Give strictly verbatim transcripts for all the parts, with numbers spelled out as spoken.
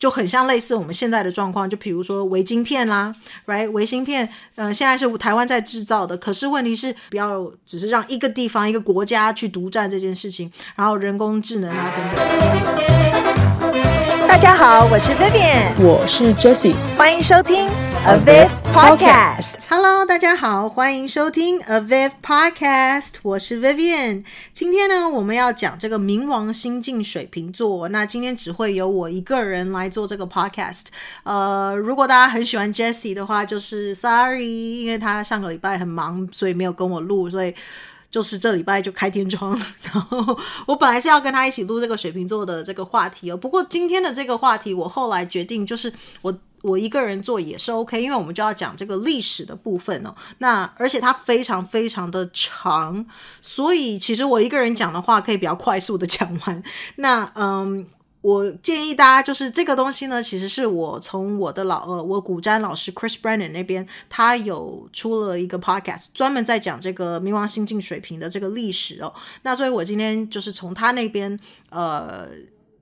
就很像类似我们现在的状况，就比如说微晶片啦 right 微晶片、呃、现在是台湾在制造的，可是问题是不要只是让一个地方一个国家去独占这件事情，然后人工智能啊等等。大家好，我是 Vivian， 我是 Jesse， 欢迎收听 Aviv Podcast。 Hello， 大家好，欢迎收听 Aviv Podcast， 我是 Vivian。 今天呢我们要讲这个冥王星进水瓶座，那今天只会由我一个人来做这个 podcast。 呃，如果大家很喜欢 Jesse 的话，就是 sorry， 因为他上个礼拜很忙，所以没有跟我录，所以就是这礼拜就开天窗，然后我本来是要跟他一起录这个水瓶座的这个话题哦。不过今天的这个话题我后来决定就是我我一个人做也是 OK， 因为我们就要讲这个历史的部分哦。那而且它非常非常的长，所以其实我一个人讲的话可以比较快速的讲完。那嗯我建议大家就是这个东西呢，其实是我从我的老呃，我古占老师 Chris Brennan 那边，他有出了一个 podcast 专门在讲这个冥王星进水瓶的这个历史哦。那所以我今天就是从他那边呃，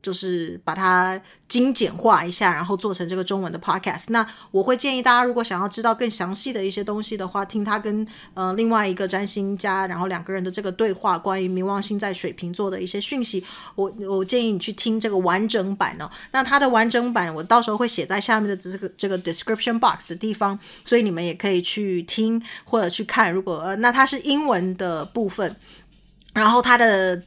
就是把它精简化一下，然后做成这个中文的 podcast。 那我会建议大家如果想要知道更详细的一些东西的话，听他跟呃另外一个占星家，然后两个人的这个对话，关于冥王星在水瓶座的一些讯息，我我建议你去听这个完整版哦。那它的完整版我到时候会写在下面的这个这个 description box 的地方，所以你们也可以去听或者去看。如果呃，那它是英文的部分，然后它的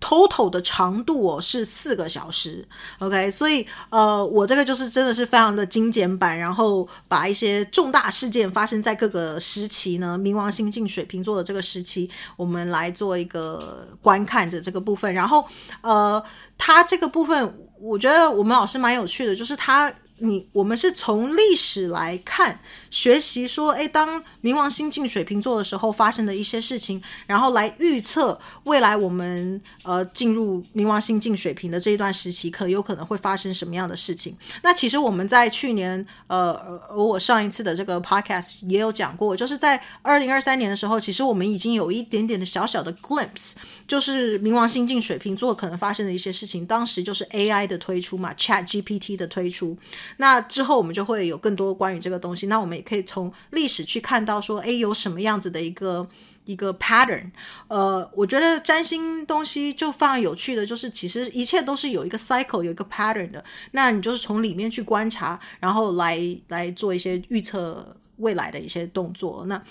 total 的长度哦是四个小时 ，OK， 所以呃，我这个就是真的是非常的精简版，然后把一些重大事件发生在各个时期呢，冥王星进水瓶座的这个时期，我们来做一个观看的这个部分。然后呃，它这个部分我觉得我们老师蛮有趣的，就是它。你我们是从历史来看学习说，诶，当冥王星进水瓶座的时候发生的一些事情，然后来预测未来我们呃进入冥王星进水瓶的这一段时期可有可能会发生什么样的事情。那其实我们在去年呃我上一次的这个 podcast 也有讲过，就是在二零二三年的时候，其实我们已经有一点点的小小的 glimpse， 就是冥王星进水瓶座可能发生的一些事情。当时就是 A I 的推出嘛， ChatGPT 的推出，那之后我们就会有更多关于这个东西。那我们也可以从历史去看到说，诶，有什么样子的一个一个 pattern。 呃，我觉得占星东西就非常有趣的，就是其实一切都是有一个 cycle 有一个 pattern 的，那你就是从里面去观察，然后来来做一些预测未来的一些动作。那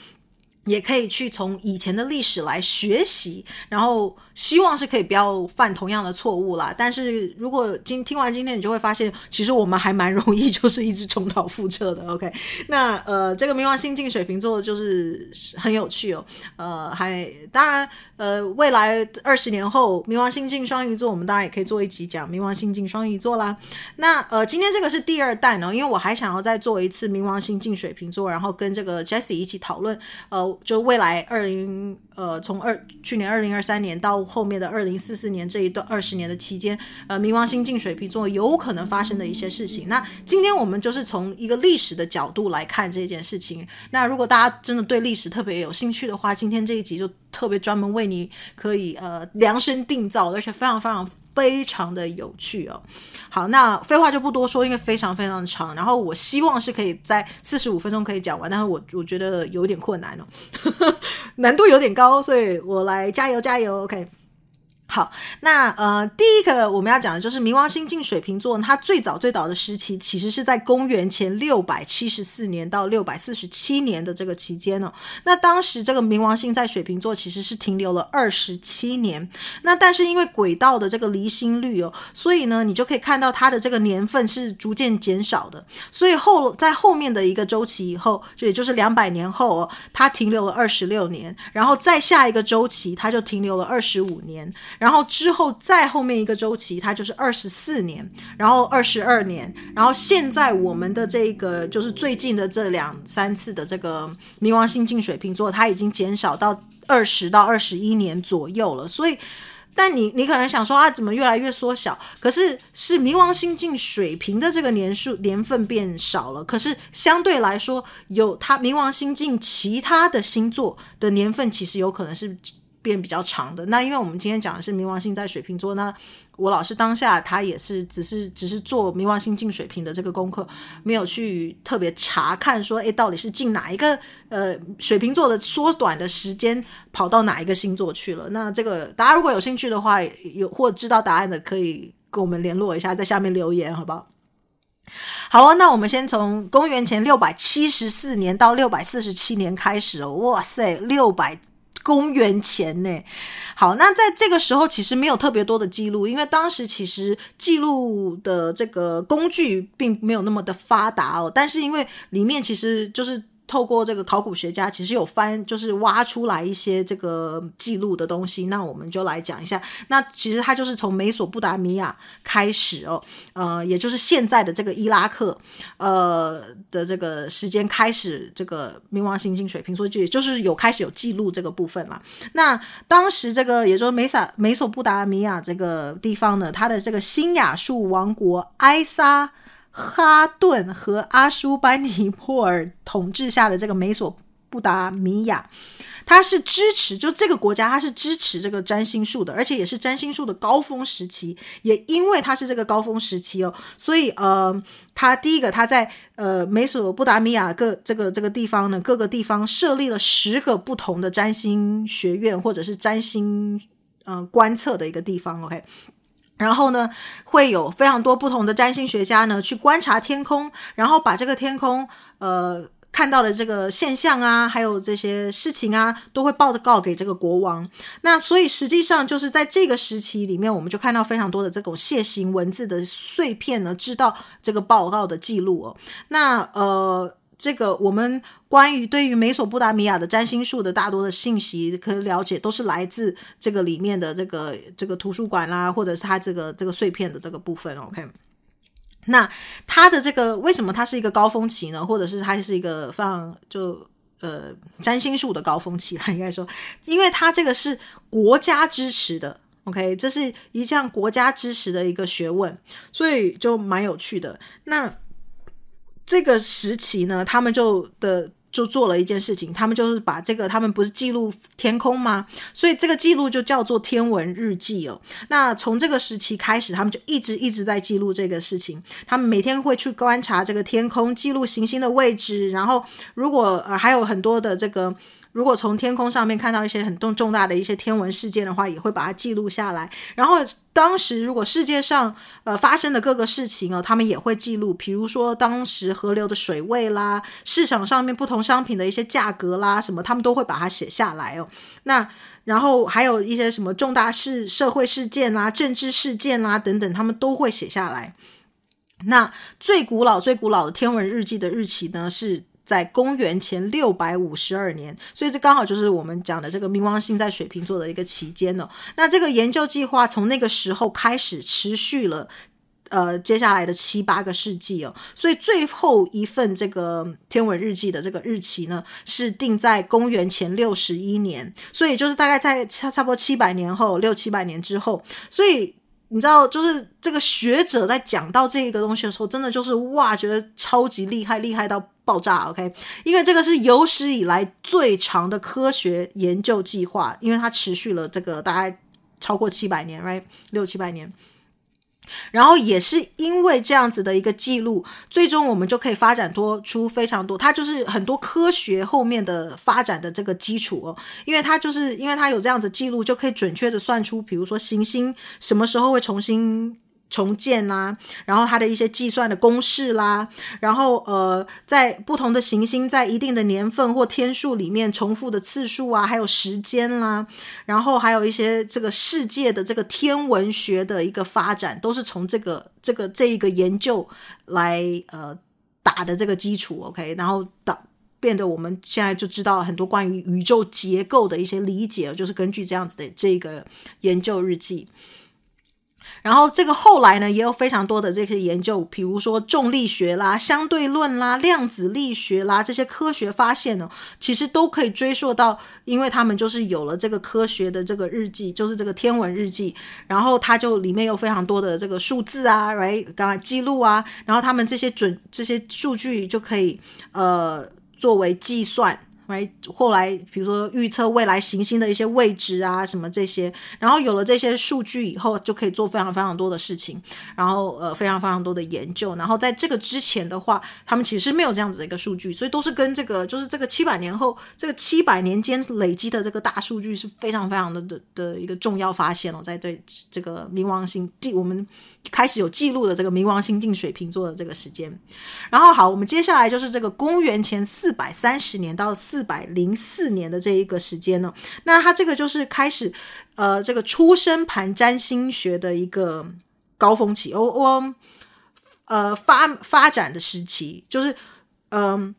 也可以去从以前的历史来学习，然后希望是可以不要犯同样的错误啦。但是如果今听完今天，你就会发现其实我们还蛮容易就是一直重蹈覆辙的 OK。 那呃，这个冥王星进水瓶座就是很有趣哦。呃，还当然呃，未来二十年后冥王星进双鱼座，我们当然也可以做一集讲冥王星进双鱼座啦。那呃，今天这个是第二弹哦，因为我还想要再做一次冥王星进水瓶座，然后跟这个 Jesse 一起讨论呃就未来二零呃，从二去年二零二三年到后面的二零四四年这一段二十年的期间，呃，冥王星进水瓶座有可能发生的一些事情。那今天我们就是从一个历史的角度来看这件事情。那如果大家真的对历史特别有兴趣的话，今天这一集就特别专门为你可以呃量身定造，而且非常非常非常的有趣哦。好，那废话就不多说，因为非常非常长，然后我希望是可以在四十五分钟可以讲完，但是我我觉得有点困难哦难度有点高，所以我来加油加油 OK。好，那呃，第一个我们要讲的就是冥王星进水瓶座，它最早最早的时期其实是在公元前六百七十四年到六百四十七年的这个期间哦。那当时这个冥王星在水瓶座其实是停留了二十七年，那但是因为轨道的这个离心率哦，所以呢你就可以看到它的这个年份是逐渐减少的，所以后在后面的一个周期以后，也就是两百年后哦，它停留了二十六年，然后再下一个周期它就停留了二十五年，然后之后再后面一个周期它就是二十四年，然后二十二年，然后现在我们的这个就是最近的这两三次的这个冥王星进水瓶座它已经减少到二十到二十一年左右了。所以但你你可能想说啊，怎么越来越缩小，可是是冥王星进水瓶的这个年数年份变少了，可是相对来说有它冥王星进其他的星座的年份其实有可能是变比较长的。那因为我们今天讲的是冥王星在水瓶座，那我老师当下他也是只是只是做冥王星进水瓶的这个功课，没有去特别查看说诶到底是进哪一个呃水瓶座的缩短的时间跑到哪一个星座去了。那这个大家如果有兴趣的话，有或知道答案的可以跟我们联络一下，在下面留言好不好？好啊，那我们先从公元前六百七十四年到六百四十七年开始哦，哇塞 ,六百公元前呢。好，那在这个时候其实没有特别多的记录，因为当时其实记录的这个工具并没有那么的发达哦，但是因为里面其实就是透过这个考古学家其实有翻就是挖出来一些这个记录的东西，那我们就来讲一下。那其实它就是从美索不达米亚开始哦，呃，也就是现在的这个伊拉克呃的这个时间开始，这个冥王星进水瓶，所以就是有开始有记录这个部分啦。那当时这个也就是美索美索不达米亚这个地方呢，它的这个新亚述王国埃撒哈顿和阿舒班尼珀尔统治下的这个美索不达米亚，它是支持就这个国家它是支持这个占星术的，而且也是占星术的高峰时期。也因为它是这个高峰时期哦，所以呃，它第一个它在呃美索不达米亚各这个这个地方呢，各个地方设立了十个不同的占星学院或者是占星呃观测的一个地方 OK。然后呢会有非常多不同的占星学家呢去观察天空，然后把这个天空呃看到的这个现象啊还有这些事情啊都会报告给这个国王。那所以实际上就是在这个时期里面，我们就看到非常多的这种楔形文字的碎片呢知道这个报告的记录哦。那呃这个我们关于对于美索不达米亚的占星术的大多的信息可以了解，都是来自这个里面的这个这个图书馆啦，或者是它这个这个碎片的这个部分 OK。那它的这个为什么它是一个高峰期呢，或者是它是一个非常就呃占星术的高峰期啦应该说，因为它这个是国家支持的 OK， 这是一项国家支持的一个学问，所以就蛮有趣的。那这个时期呢，他们就的就做了一件事情，他们就是把这个他们不是记录天空吗，所以这个记录就叫做天文日记哦。那从这个时期开始，他们就一直一直在记录这个事情，他们每天会去观察这个天空，记录行星的位置，然后如果、呃、还有很多的这个如果从天空上面看到一些很重大的一些天文事件的话，也会把它记录下来。然后当时如果世界上呃发生的各个事情哦，他们也会记录，比如说当时河流的水位啦，市场上面不同商品的一些价格啦什么，他们都会把它写下来哦。那然后还有一些什么重大事社会事件啦、政治事件啦等等，他们都会写下来。那最古老最古老的天文日记的日期呢是在公元前六百五十二年，所以这刚好就是我们讲的这个冥王星在水瓶座的一个期间哦。那这个研究计划从那个时候开始持续了呃，接下来的七八个世纪哦，所以最后一份这个天文日记的这个日期呢，是定在公元前六十一年，所以就是大概在差不多七百年后，六七百年之后，所以你知道就是这个学者在讲到这个东西的时候，真的就是哇觉得超级厉害，厉害到爆炸 OK。 因为这个是有史以来最长的科学研究计划，因为它持续了这个大概超过七百年 right 六七百年。然后也是因为这样子的一个记录，最终我们就可以发展多出非常多，它就是很多科学后面的发展的这个基础哦。因为它就是因为它有这样子记录，就可以准确的算出比如说行星什么时候会重新重建啦，然后它的一些计算的公式啦，然后呃，在不同的行星在一定的年份或天数里面重复的次数啊，还有时间啦，然后还有一些这个世界的这个天文学的一个发展，都是从这个这个这一个研究来呃打的这个基础 OK， 然后打变得我们现在就知道很多关于宇宙结构的一些理解，就是根据这样子的这个研究日记。然后这个后来呢也有非常多的这些研究，比如说重力学啦、相对论啦、量子力学啦，这些科学发现呢其实都可以追溯到，因为他们就是有了这个科学的这个日记，就是这个天文日记，然后它就里面有非常多的这个数字啊 right 刚才记录啊，然后他们这些准这些数据就可以呃作为计算 right? 后来比如说预测未来行星的一些位置啊什么这些，然后有了这些数据以后就可以做非常非常多的事情，然后呃非常非常多的研究，然后在这个之前的话他们其实没有这样子的一个数据，所以都是跟这个就是这个七百年后这个七百年间累积的这个大数据是非常非常的 的, 的一个重要发现哦，在对这个冥王星我们开始有记录的这个冥王星进水瓶座的这个时间。然后好，我们接下来就是这个公元前四百三十年到四百零四年的这一个时间呢、哦，那它这个就是开始呃这个出生盘占星学的一个高峰期哦哦呃发发展的时期，就是嗯。呃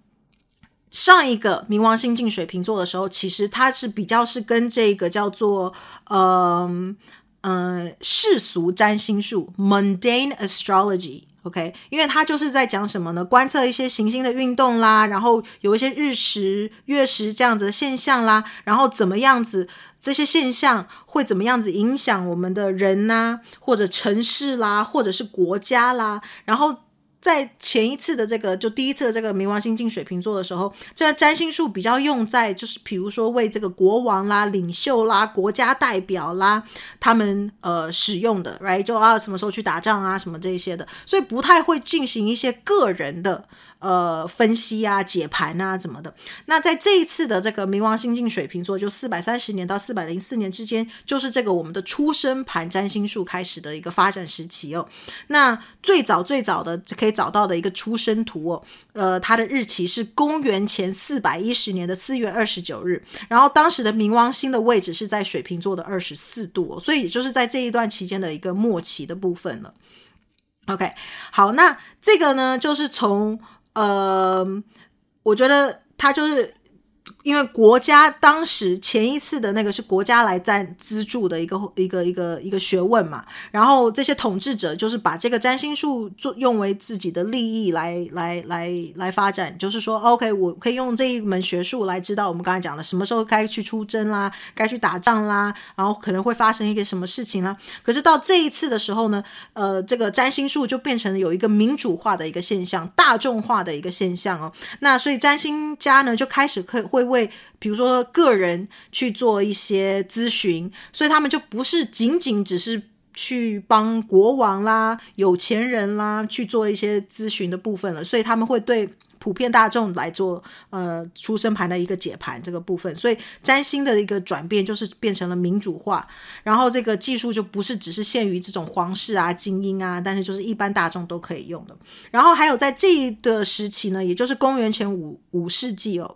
上一个冥王星进水瓶座的时候，其实它是比较是跟这个叫做嗯嗯、呃呃、世俗占星术 mundane astrology OK， 因为它就是在讲什么呢？观测一些行星的运动啦，然后有一些日食、月食这样子的现象啦，然后怎么样子这些现象会怎么样子影响我们的人啊，或者城市啦，或者是国家啦，然后。在前一次的这个就第一次的这个冥王星进水瓶座的时候，这个占星术比较用在就是比如说为这个国王啦、领袖啦、国家代表啦他们呃使用的 right， 就啊什么时候去打仗啊什么这些的，所以不太会进行一些个人的呃分析啊、解盘啊怎么的。那在这一次的这个冥王星进水瓶座就四百三十年到四百零四年之间，就是这个我们的出生盘占星术开始的一个发展时期哦。那最早最早的可以找到的一个出生图哦，呃，它的日期是公元前四百一十年的四月二十九日，然后当时的冥王星的位置是在水瓶座的二十四度哦，所以也就是在这一段期间的一个末期的部分了。OK， 好，那这个呢，就是从呃，我觉得它就是。因为国家当时前一次的那个是国家来赞资助的一个一个一个一个学问嘛，然后这些统治者就是把这个占星术做用为自己的利益来来来来发展，就是说 OK 我可以用这一门学术来知道我们刚才讲的什么时候该去出征啦，该去打仗啦，然后可能会发生一个什么事情啦。可是到这一次的时候呢，呃，这个占星术就变成有一个民主化的一个现象，大众化的一个现象哦。那所以占星家呢就开始可会为比如说个人去做一些咨询，所以他们就不是仅仅只是去帮国王啦、有钱人啦去做一些咨询的部分了，所以他们会对普遍大众来做呃出生盘的一个解盘这个部分。所以占星的一个转变就是变成了民主化，然后这个技术就不是只是限于这种皇室啊、精英啊，但是就是一般大众都可以用的。然后还有在这一个时期呢，也就是公元前五五世纪哦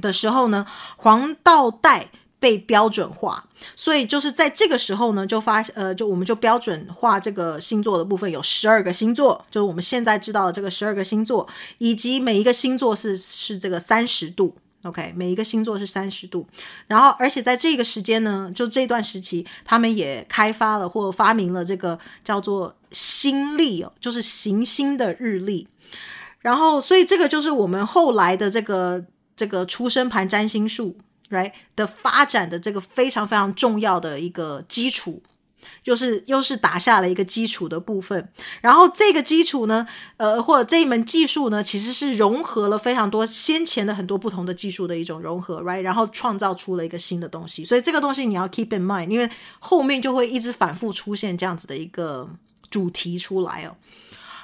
的时候呢，黄道带被标准化，所以就是在这个时候呢就发呃就我们就标准化这个星座的部分有十二个星座，就是我们现在知道的这个十二个星座，以及每一个星座是是这个三十度 OK， 每一个星座是三十度。然后而且在这个时间呢，就这段时期他们也开发了或发明了这个叫做星历哦，就是行星的日历。然后所以这个就是我们后来的这个这个出生盘占星术 right 的发展的这个非常非常重要的一个基础，就是又是打下了一个基础的部分。然后这个基础呢呃，或者这一门技术呢其实是融合了非常多先前的很多不同的技术的一种融合 right， 然后创造出了一个新的东西。所以这个东西你要 keep in mind， 因为后面就会一直反复出现这样子的一个主题出来哦。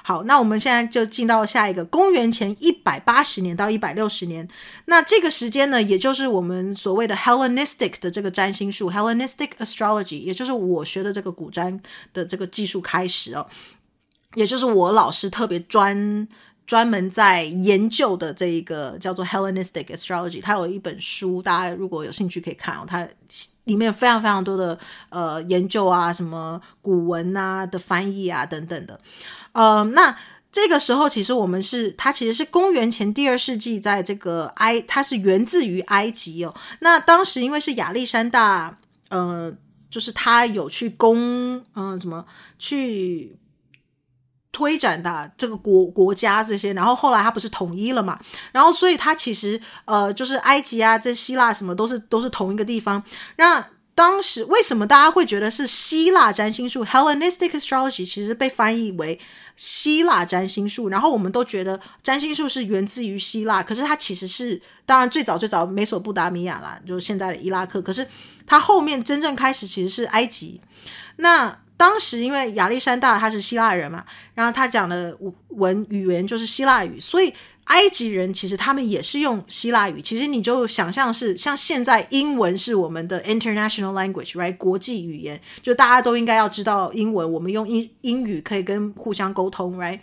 好，那我们现在就进到下一个公元前一百八十年到一百六十年。那这个时间呢，也就是我们所谓的 Hellenistic 的这个占星术 Hellenistic Astrology， 也就是我学的这个古占的这个技术开始哦，也就是我老师特别专专门在研究的这一个叫做 Hellenistic Astrology。 它有一本书，大家如果有兴趣可以看哦，它里面非常非常多的呃研究啊，什么古文啊的翻译啊等等的。呃，那这个时候其实我们是它其实是公元前第二世纪，在这个埃它是源自于埃及哦。那当时因为是亚历山大呃，就是他有去攻嗯、呃、什么去推展的这个国国家这些，然后后来他不是统一了嘛，然后所以他其实呃就是埃及啊这希腊什么都是都是同一个地方。那当时为什么大家会觉得是希腊占星术 Hellenistic Astrology 其实被翻译为希腊占星术，然后我们都觉得占星术是源自于希腊，可是它其实是当然最早最早美索不达米亚啦，就是现在的伊拉克，可是它后面真正开始其实是埃及。那当时因为亚历山大他是希腊人嘛，然后他讲的文语言就是希腊语，所以埃及人其实他们也是用希腊语。其实你就想象是像现在英文是我们的 international language right 国际语言，就大家都应该要知道英文，我们用英英语可以跟互相沟通 right。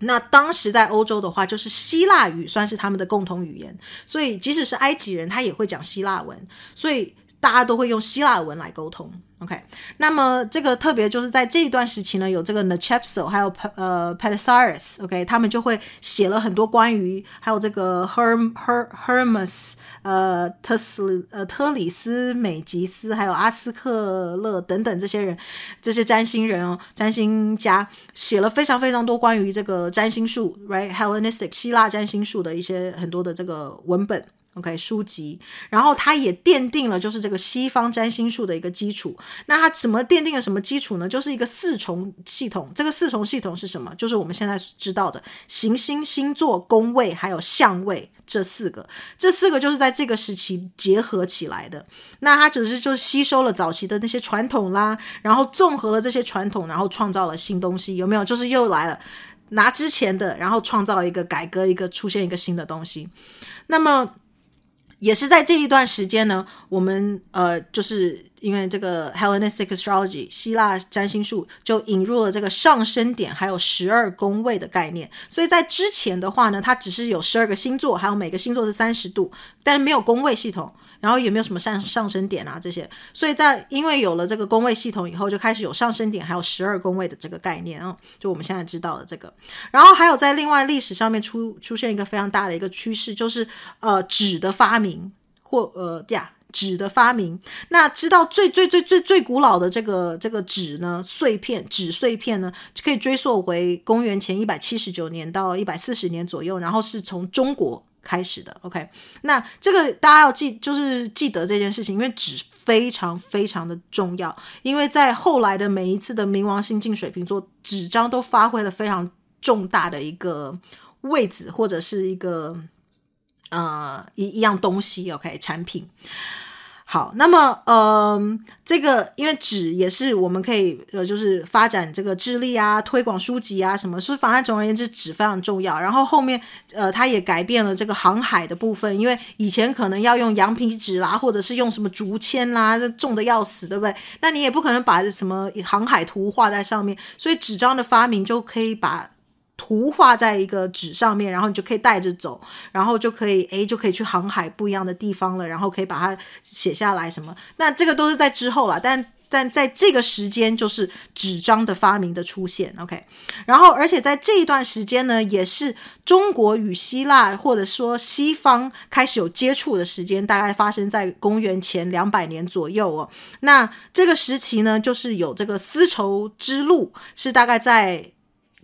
那当时在欧洲的话就是希腊语算是他们的共同语言，所以即使是埃及人他也会讲希腊文，所以大家都会用希腊文来沟通 OK。 那么这个特别就是在这一段时期呢，有这个 Nechepso 还有 P- 呃 Pelisaris OK， 他们就会写了很多关于还有这个 Herm, Her, Hermes 呃特斯呃特里斯美吉斯还有阿斯克勒等等这些人，这些占星人哦，占星家写了非常非常多关于这个占星术 right Hellenistic 希腊占星术的一些很多的这个文本OK 书籍，然后他也奠定了就是这个西方占星术的一个基础。那他怎么奠定了什么基础呢？就是一个四重系统。这个四重系统是什么？就是我们现在知道的行星、星座、宫位还有相位这四个，这四个就是在这个时期结合起来的。那他只是就是吸收了早期的那些传统啦，然后综合了这些传统，然后创造了新东西，有没有？就是又来了，拿之前的，然后创造一个改革，一个出现一个新的东西。那么也是在这一段时间呢，我们呃，就是因为这个 Hellenistic Astrology 希腊占星术就引入了这个上升点还有十二宫位的概念。所以在之前的话呢，它只是有十二个星座，还有每个星座是三十度，但没有宫位系统，然后也没有什么上上升点啊这些。所以在因为有了这个宫位系统以后，就开始有上升点还有十二宫位的这个概念啊、哦，就我们现在知道的这个。然后还有在另外历史上面出出现一个非常大的一个趋势，就是呃纸的发明或呃呀。纸的发明。那知道最最最最最古老的这个这个纸呢，碎片纸碎片呢，可以追溯回公元前一百七十九年到一百四十年左右，然后是从中国开始的 OK。 那这个大家要记就是记得这件事情，因为纸非常非常的重要，因为在后来的每一次的冥王星进水瓶座，纸张都发挥了非常重大的一个位置，或者是一个呃，一一样东西 OK 产品。好，那么呃，这个因为纸也是我们可以呃，就是发展这个智力啊，推广书籍啊什么，所以反正总而言之纸非常重要。然后后面呃，它也改变了这个航海的部分，因为以前可能要用羊皮纸啦，或者是用什么竹签啦，重的要死，对不对？那你也不可能把什么航海图画在上面，所以纸张的发明就可以把图画在一个纸上面，然后你就可以带着走，然后就可以诶就可以去航海不一样的地方了，然后可以把它写下来什么。那这个都是在之后啦，但但在这个时间就是纸张的发明的出现 OK。 然后而且在这一段时间呢，也是中国与希腊或者说西方开始有接触的时间，大概发生在公元前两百年左右哦。那这个时期呢，就是有这个丝绸之路，是大概在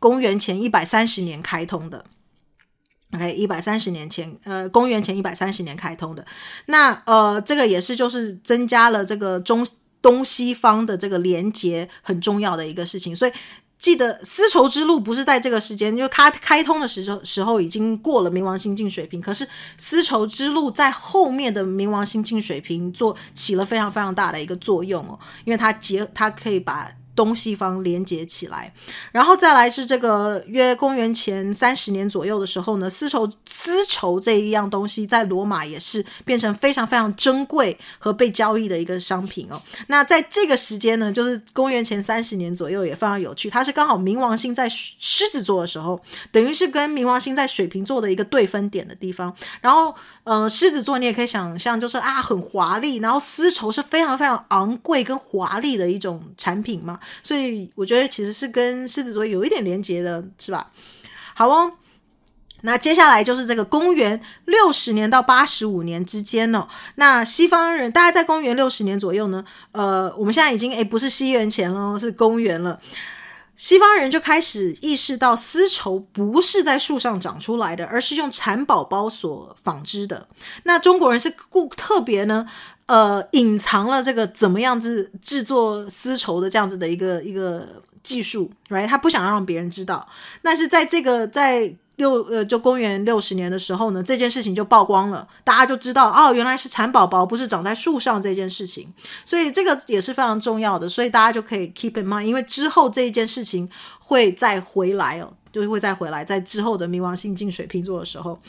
公元前一百三十年开通的 OK， 一百三十年前呃，公元前一百三十年开通的。那呃，这个也是就是增加了这个中东西方的这个连结很重要的一个事情。所以记得丝绸之路不是在这个时间，因为它开通的时候时候已经过了冥王星进水瓶，可是丝绸之路在后面的冥王星进水瓶做起了非常非常大的一个作用哦，因为它结它可以把东西方连接起来。然后再来是这个约公元前三十年左右的时候呢，丝绸丝绸这一样东西在罗马也是变成非常非常珍贵和被交易的一个商品哦。那在这个时间呢，就是公元前三十年左右，也非常有趣，它是刚好冥王星在狮子座的时候，等于是跟冥王星在水瓶座的一个对分点的地方。然后呃，狮子座你也可以想象就是啊很华丽，然后丝绸是非常非常昂贵跟华丽的一种产品嘛，所以我觉得其实是跟狮子座有一点连结的，是吧？好哦，那接下来就是这个公元六十年到八十五年之间呢、哦，那西方人大概在公元六十年左右呢，呃，我们现在已经诶不是西元前了，是公元了。西方人就开始意识到丝绸不是在树上长出来的，而是用蚕宝宝所纺织的。那中国人是故特别呢呃，隐藏了这个怎么样子制作丝绸的这样子的一个一个技术 right， 他不想让别人知道。但是在这个在六呃，就公元六十年的时候呢，这件事情就曝光了，大家就知道哦，原来是蚕宝宝不是长在树上这件事情，所以这个也是非常重要的，所以大家就可以 keep in mind， 因为之后这一件事情会再回来哦，就会再回来，在之后的冥王星进水瓶座的时候。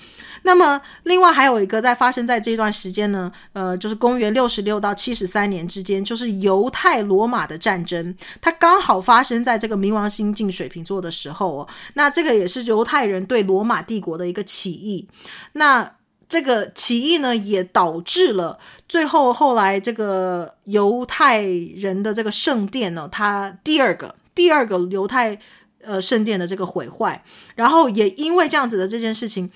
那么另外还有一个在发生在这段时间呢，呃，就是公元六十六到七十三年之间，就是犹太罗马的战争，它刚好发生在这个冥王星进水瓶座的时候哦。那这个也是犹太人对罗马帝国的一个起义，那这个起义呢也导致了最后后来这个犹太人的这个圣殿呢，它第二个第二个犹太呃，圣殿的这个毁坏，然后也因为这样子的这件事情，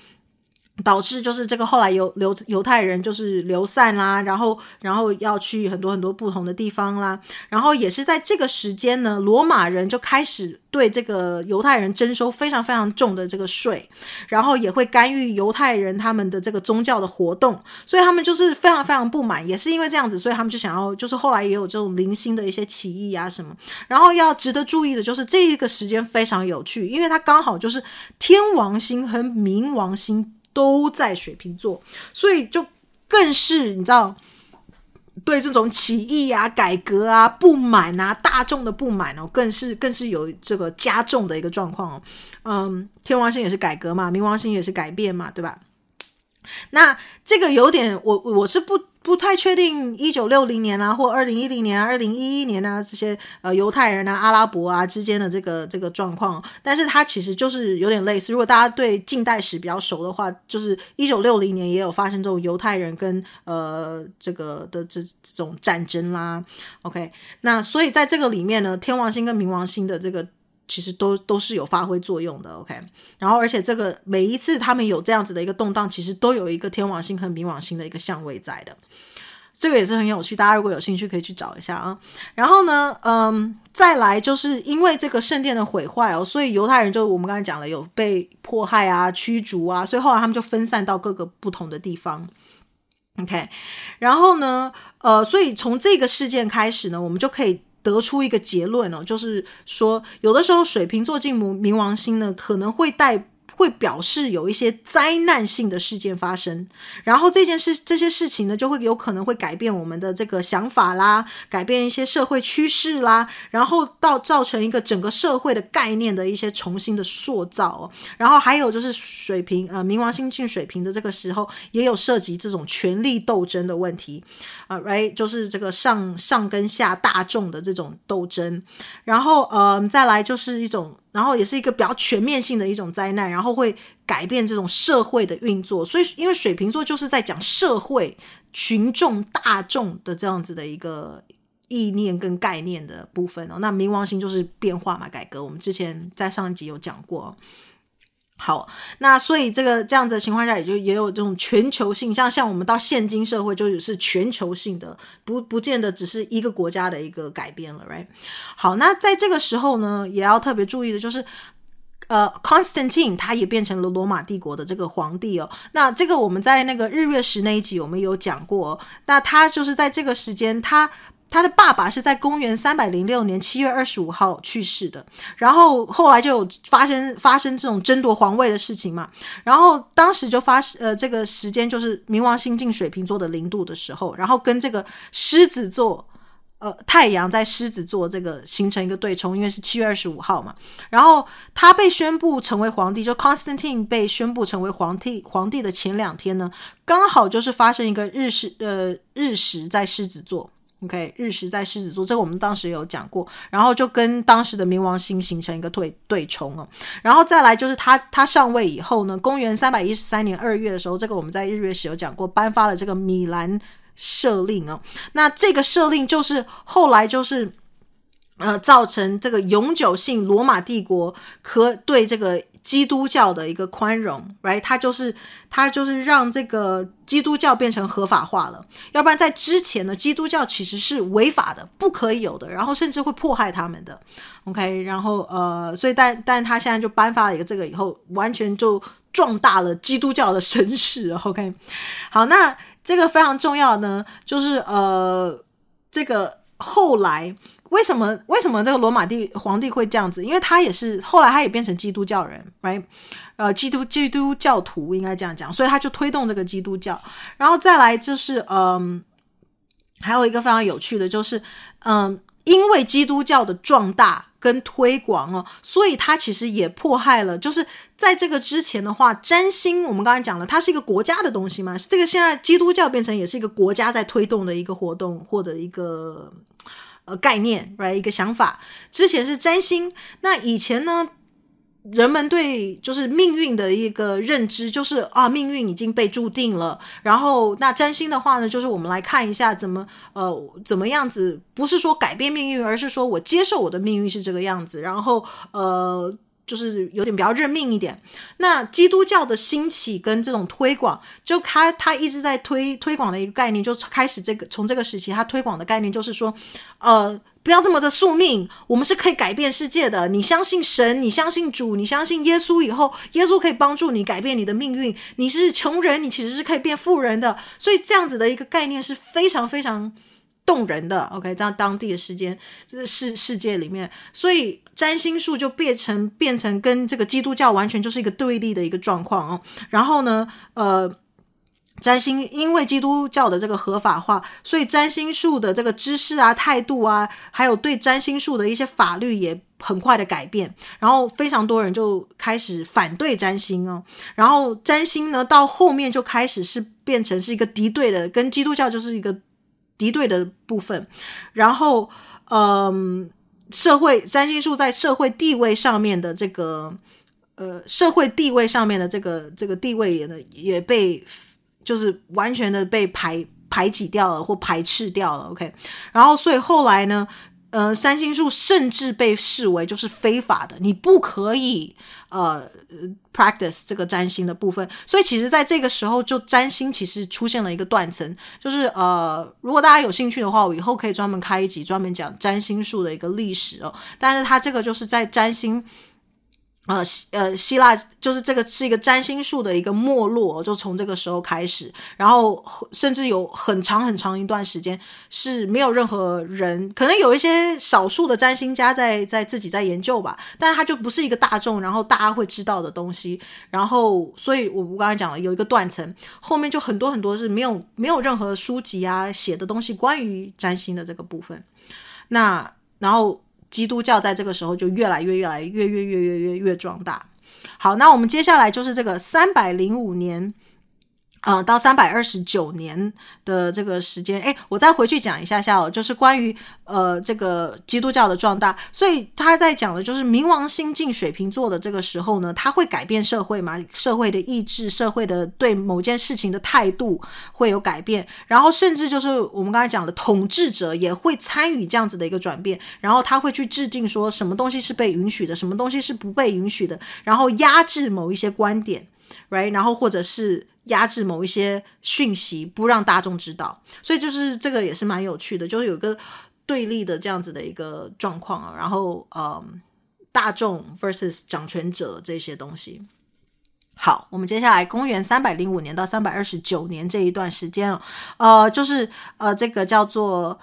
导致就是这个后来犹犹犹太人就是流散啦，然后然后要去很多很多不同的地方啦，然后也是在这个时间呢，罗马人就开始对这个犹太人征收非常非常重的这个税，然后也会干预犹太人他们的这个宗教的活动，所以他们就是非常非常不满，也是因为这样子，所以他们就想要，就是后来也有这种零星的一些起义啊什么。然后要值得注意的就是这个时间非常有趣，因为它刚好就是天王星和冥王星都在水瓶座，所以就更是你知道对这种起义啊改革啊不满啊大众的不满哦，更是更是有这个加重的一个状况哦。嗯，天王星也是改革嘛，冥王星也是改变嘛，对吧？那这个有点我我是不不太确定一九六零年啊或二零一零年啊二零一一年啊这些呃犹太人啊阿拉伯啊之间的这个这个状况，但是它其实就是有点类似，如果大家对近代史比较熟的话，就是一九六零年也有发生这种犹太人跟呃这个的 这, 这种战争啦 OK。 那所以在这个里面呢，天王星跟冥王星的这个其实都都是有发挥作用的 OK。 然后而且这个每一次他们有这样子的一个动荡，其实都有一个天王星和冥王星的一个相位在的，这个也是很有趣，大家如果有兴趣可以去找一下啊。然后呢嗯，再来就是因为这个圣殿的毁坏哦，所以犹太人就我们刚才讲了有被迫害啊驱逐啊，所以后来他们就分散到各个不同的地方 OK。 然后呢呃，所以从这个事件开始呢，我们就可以得出一个结论哦，就是说有的时候水瓶座进冥王星呢，可能会带会表示有一些灾难性的事件发生，然后这件事这些事情呢，就会有可能会改变我们的这个想法啦，改变一些社会趋势啦，然后到造成一个整个社会的概念的一些重新的塑造哦。然后还有就是水瓶呃冥王星进水瓶的这个时候，也有涉及这种权力斗争的问题啊、呃、，right 就是这个上上跟下大众的这种斗争，然后呃再来就是一种。然后也是一个比较全面性的一种灾难，然后会改变这种社会的运作，所以因为水瓶座就是在讲社会群众大众的这样子的一个意念跟概念的部分哦。那冥王星就是变化嘛，改革，我们之前在上一集有讲过。好，那所以这个这样子的情况下，也就也有这种全球性，像像我们到现今社会就是全球性的，不不见得只是一个国家的一个改变了 ，right？ 好，那在这个时候呢，也要特别注意的就是，呃 ，Constantine 他也变成了罗马帝国的这个皇帝哦。那这个我们在那个日月食那一集我们有讲过哦，那他就是在这个时间他。他的爸爸是在公元三百零六年七月二十五号去世的，然后后来就有发生发生这种争夺皇位的事情嘛，然后当时就发呃这个时间就是冥王星进水瓶座的零度的时候，然后跟这个狮子座呃太阳在狮子座这个形成一个对冲，因为是七月二十五号嘛，然后他被宣布成为皇帝，就 Constantine 被宣布成为皇帝皇帝的前两天呢，刚好就是发生一个日食呃日食在狮子座OK， 日食在狮子座，这个我们当时有讲过，然后就跟当时的冥王星形成一个对对冲哦。然后再来就是他他上位以后呢，公元三百一十三年二月的时候，这个我们在日月食有讲过，颁发了这个米兰赦令哦。那这个赦令就是后来就是呃，造成这个永久性罗马帝国可对这个基督教的一个宽容 right? 它就是它就是让这个基督教变成合法化了，要不然在之前呢，基督教其实是违法的，不可以有的，然后甚至会迫害他们的 OK。 然后呃，所以但但他现在就颁发了一个这个以后，完全就壮大了基督教的声势 OK。 好，那这个非常重要呢，就是呃，这个后来为什么为什么这个罗马帝皇帝会这样子，因为他也是后来他也变成基督教人 right? 呃，基督基督教徒应该这样讲，所以他就推动这个基督教。然后再来就是嗯，还有一个非常有趣的就是嗯，因为基督教的壮大跟推广哦，所以他其实也迫害了，就是在这个之前的话，占星我们刚才讲了，它是一个国家的东西嘛，这个现在基督教变成也是一个国家在推动的一个活动或者一个呃概念 right? 一个想法。之前是占星，那以前呢，人们对就是命运的一个认知就是啊，命运已经被注定了，然后那占星的话呢，就是我们来看一下怎么呃怎么样子，不是说改变命运，而是说我接受我的命运是这个样子，然后呃就是有点比较认命一点。那基督教的兴起跟这种推广，就他他一直在推推广的一个概念，就开始这个从这个时期他推广的概念就是说呃不要这么的宿命，我们是可以改变世界的，你相信神，你相信主，你相信耶稣以后，耶稣可以帮助你改变你的命运，你是穷人，你其实是可以变富人的。所以这样子的一个概念是非常非常动人的 OK。 在当地的时间世世界里面，所以占星术就变成变成跟这个基督教完全就是一个对立的一个状况哦。然后呢呃占星因为基督教的这个合法化，所以占星术的这个知识啊、态度啊，还有对占星术的一些法律也很快的改变，然后非常多人就开始反对占星哦。然后占星呢到后面就开始是变成是一个敌对的，跟基督教就是一个敌对的部分。然后嗯，社会占星术在社会地位上面的这个呃社会地位上面的这个这个地位也也被就是完全的被排排挤掉了或排斥掉了 OK。 然后所以后来呢呃，占星术甚至被视为就是非法的，你不可以呃 practice 这个占星的部分。所以其实在这个时候就占星其实出现了一个断层，就是呃，如果大家有兴趣的话，我以后可以专门开一集专门讲占星术的一个历史哦。但是它这个就是在占星呃呃，希腊就是这个是一个占星术的一个没落，就从这个时候开始，然后甚至有很长很长一段时间是没有任何人，可能有一些少数的占星家在在自己在研究吧，但是它就不是一个大众，然后大家会知道的东西。然后，所以我刚才讲了有一个断层，后面就很多很多是没有没有任何书籍啊写的东西关于占星的这个部分。那然后。基督教在这个时候就越来越越来越越越越越越壮大。好，那我们接下来就是这个三百零五年呃，到三百二十九年的这个时间，诶，我再回去讲一下下哦，就是关于呃这个基督教的壮大。所以他在讲的就是冥王星进水瓶座的这个时候呢，他会改变社会嘛，社会的意志，社会的对某件事情的态度会有改变，然后甚至就是我们刚才讲的统治者也会参与这样子的一个转变，然后他会去制定说什么东西是被允许的，什么东西是不被允许的，然后压制某一些观点 right， 然后或者是压制某一些讯息不让大众知道。所以就是这个也是蛮有趣的，就是有一个对立的这样子的一个状况啊。然后嗯，大众 versus 掌权者这些东西。好，我们接下来公元三百零五年到三百二十九年这一段时间哦，呃就是呃这个叫做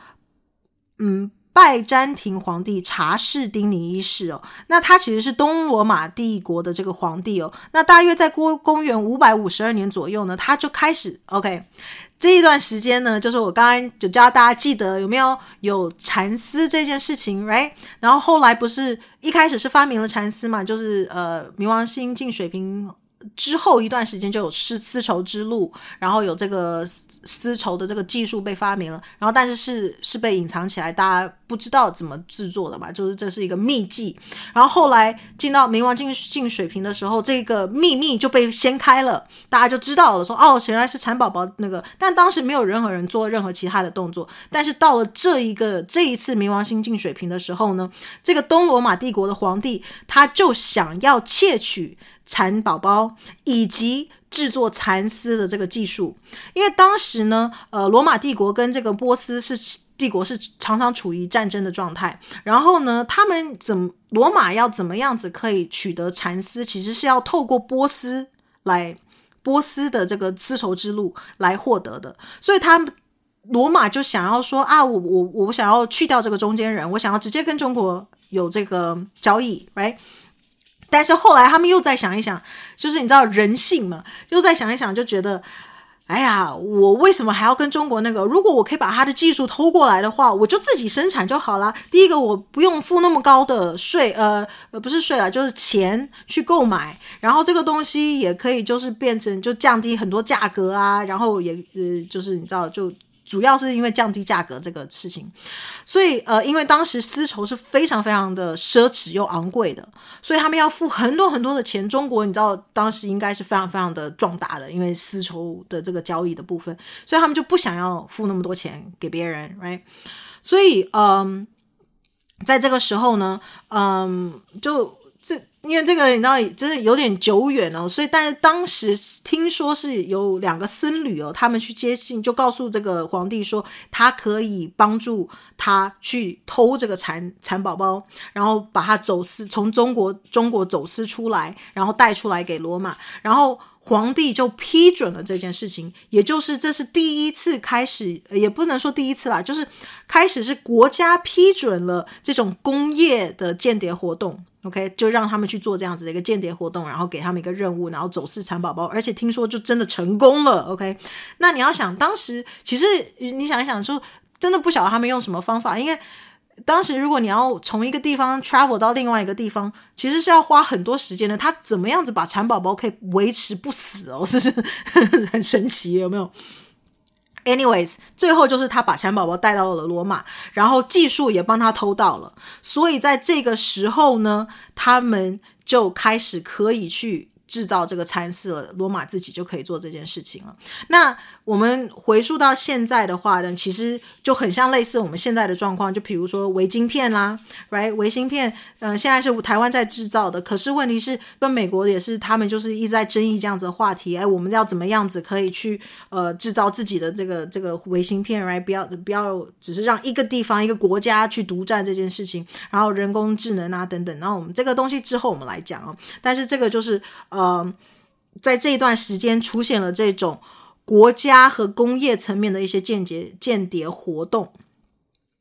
嗯拜占庭皇帝查士丁尼一世哦，那他其实是东罗马帝国的这个皇帝哦。那大约在公元五百五十二年左右呢，他就开始 OK。这一段时间呢，就是我刚刚就教大家记得有没有有蚕丝这件事情 ，right？ 然后后来不是一开始是发明了蚕丝嘛，就是呃冥王星进水瓶之后一段时间就有丝丝绸之路，然后有这个丝绸的这个技术被发明了，然后但是是是被隐藏起来，大家不知道怎么制作的吧，就是这是一个秘技。然后后来进到冥王镜进水瓶的时候，这个秘密就被掀开了，大家就知道了，说哦原来是蚕宝宝那个，但当时没有任何人做任何其他的动作。但是到了这一个这一次冥王星进水瓶的时候呢，这个东罗马帝国的皇帝他就想要窃取蚕宝宝以及制作蚕丝的这个技术。因为当时呢呃，罗马帝国跟这个波斯是帝国是常常处于战争的状态，然后呢他们怎么罗马要怎么样子可以取得蚕丝，其实是要透过波斯来波斯的这个丝绸之路来获得的。所以他罗马就想要说啊，我我我想要去掉这个中间人，我想要直接跟中国有这个交易 right。但是后来他们又再想一想，就是你知道人性嘛，又再想一想就觉得哎呀我为什么还要跟中国那个，如果我可以把他的技术偷过来的话，我就自己生产就好啦。第一个我不用付那么高的税呃不是税啦，就是钱去购买，然后这个东西也可以就是变成就降低很多价格啊，然后也呃就是你知道就主要是因为降低价格这个事情。所以呃，因为当时丝绸是非常非常的奢侈又昂贵的，所以他们要付很多很多的钱。中国你知道当时应该是非常非常的壮大的，因为丝绸的这个交易的部分，所以他们就不想要付那么多钱给别人 right。 所以嗯，在这个时候呢嗯，就这因为这个你知道真的有点久远哦，所以但是当时听说是有两个僧侣哦，他们去接信，就告诉这个皇帝说他可以帮助他去偷这个蚕蚕宝宝，然后把它走私从中国中国走私出来，然后带出来给罗马，然后皇帝就批准了这件事情。也就是这是第一次开始，也不能说第一次啦，就是开始是国家批准了这种工业的间谍活动 OK， 就让他们去做这样子的一个间谍活动，然后给他们一个任务，然后走私蚕宝宝，而且听说就真的成功了 OK。 那你要想当时其实你想一想说真的不晓得他们用什么方法，因为当时如果你要从一个地方 travel 到另外一个地方，其实是要花很多时间的。他怎么样子把蚕宝宝可以维持不死哦，是不是很神奇有没有 anyways， 最后就是他把蚕宝宝带到了罗马，然后技术也帮他偷到了。所以在这个时候呢，他们就开始可以去制造这个蚕丝了，罗马自己就可以做这件事情了。那我们回溯到现在的话呢，其实就很像类似我们现在的状况，就比如说微晶片啦 right， 微晶片、呃、现在是台湾在制造的，可是问题是跟美国也是，他们就是一直在争议这样子的话题，哎，我们要怎么样子可以去呃制造自己的这个这个微晶片 right， 不要不要只是让一个地方一个国家去独占这件事情，然后人工智能啊等等，然后我们这个东西之后我们来讲哦。但是这个就是呃呃，在这一段时间出现了这种国家和工业层面的一些间谍间谍活动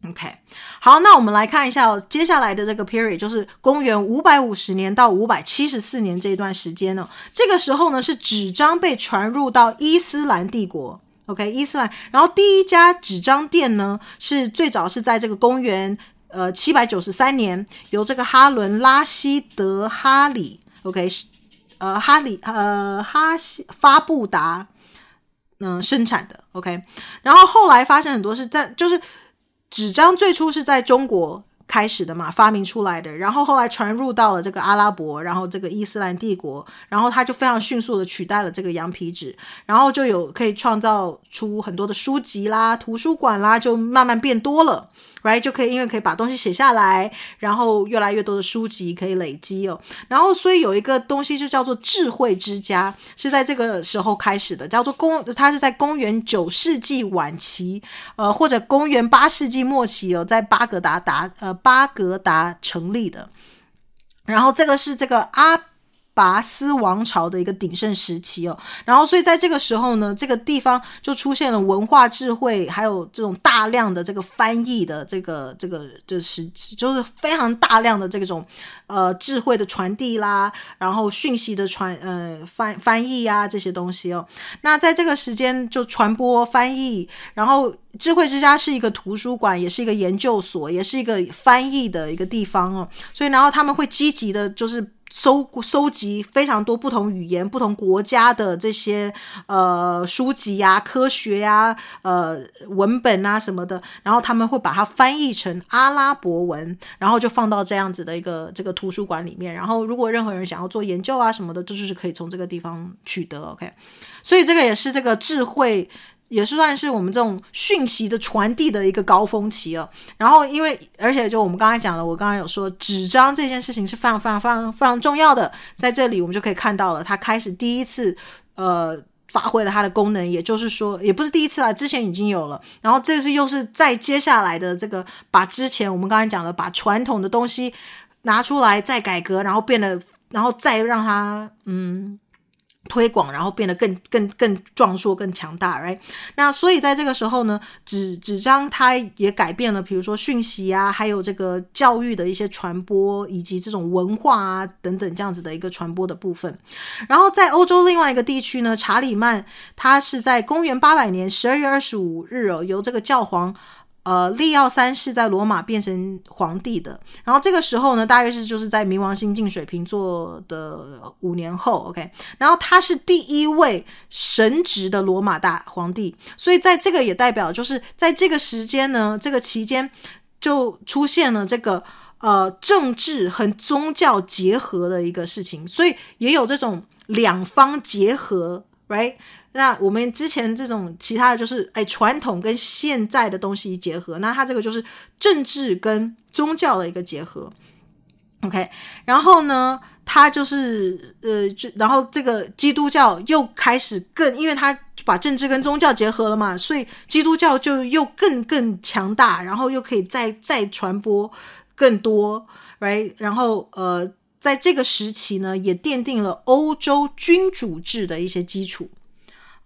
OK。 好，那我们来看一下、哦、接下来的这个 period 就是公元五百五十年到五百七十四年这一段时间、哦、这个时候呢是纸张被传入到伊斯兰帝国 OK， 伊斯兰。然后第一家纸张店呢是最早是在这个公元、呃、七百九十三年，由这个哈伦拉希德哈里 OK呃，哈里呃哈西发布达嗯、呃、生产的 OK。 然后后来发生很多事，在就是纸张最初是在中国开始的嘛，发明出来的，然后后来传入到了这个阿拉伯，然后这个伊斯兰帝国，然后它就非常迅速的取代了这个羊皮纸，然后就有可以创造出很多的书籍啦、图书馆啦，就慢慢变多了。Right， 就可以因为可以把东西写下来，然后越来越多的书籍可以累积哦。然后所以有一个东西就叫做智慧之家，是在这个时候开始的，叫做公它是在公元九世纪晚期呃或者公元八世纪末期哦，在巴格达达呃巴格达成立的。然后这个是这个阿拔斯王朝的一个鼎盛时期哦，然后所以在这个时候呢，这个地方就出现了文化智慧，还有这种大量的这个翻译的这个这个就是就是非常大量的这种呃智慧的传递啦，然后讯息的传呃翻翻译啊这些东西哦。那在这个时间就传播翻译，然后智慧之家是一个图书馆，也是一个研究所，也是一个翻译的一个地方哦。所以然后他们会积极的就是收收集非常多不同语言、不同国家的这些呃书籍啊、科学啊、呃文本啊什么的，然后他们会把它翻译成阿拉伯文，然后就放到这样子的一个这个图书馆里面。然后如果任何人想要做研究啊什么的，就是可以从这个地方取得。OK， 所以这个也是这个智慧。也是算是我们这种讯息的传递的一个高峰期了。然后因为而且就我们刚才讲了，我刚才有说纸张这件事情是非常非常非常非常重要的，在这里我们就可以看到了它开始第一次呃发挥了它的功能，也就是说也不是第一次啦，之前已经有了。然后这是又是在接下来的这个把之前我们刚才讲的把传统的东西拿出来再改革，然后变得然后再让它嗯推广，然后变得更更更壮硕、更强大 ，right？ 那所以在这个时候呢，纸纸张它也改变了，比如说讯息啊，还有这个教育的一些传播，以及这种文化啊等等这样子的一个传播的部分。然后在欧洲另外一个地区呢，查理曼他是在公元八百年十二月二十五日哦，由这个教皇。呃，利奥三世在罗马变成皇帝的，然后这个时候呢，大约是就是在冥王星进水瓶座的五年后 ，OK， 然后他是第一位神职的罗马大皇帝，所以在这个也代表就是在这个时间呢，这个期间就出现了这个呃政治和宗教结合的一个事情，所以也有这种两方结合 ，right？那我们之前这种其他的就是哎传统跟现在的东西结合，那它这个就是政治跟宗教的一个结合 ，OK。然后呢，它就是呃就，然后这个基督教又开始更，因为它把政治跟宗教结合了嘛，所以基督教就又更更强大，然后又可以再再传播更多 ，right？ 然后呃，在这个时期呢，也奠定了欧洲君主制的一些基础。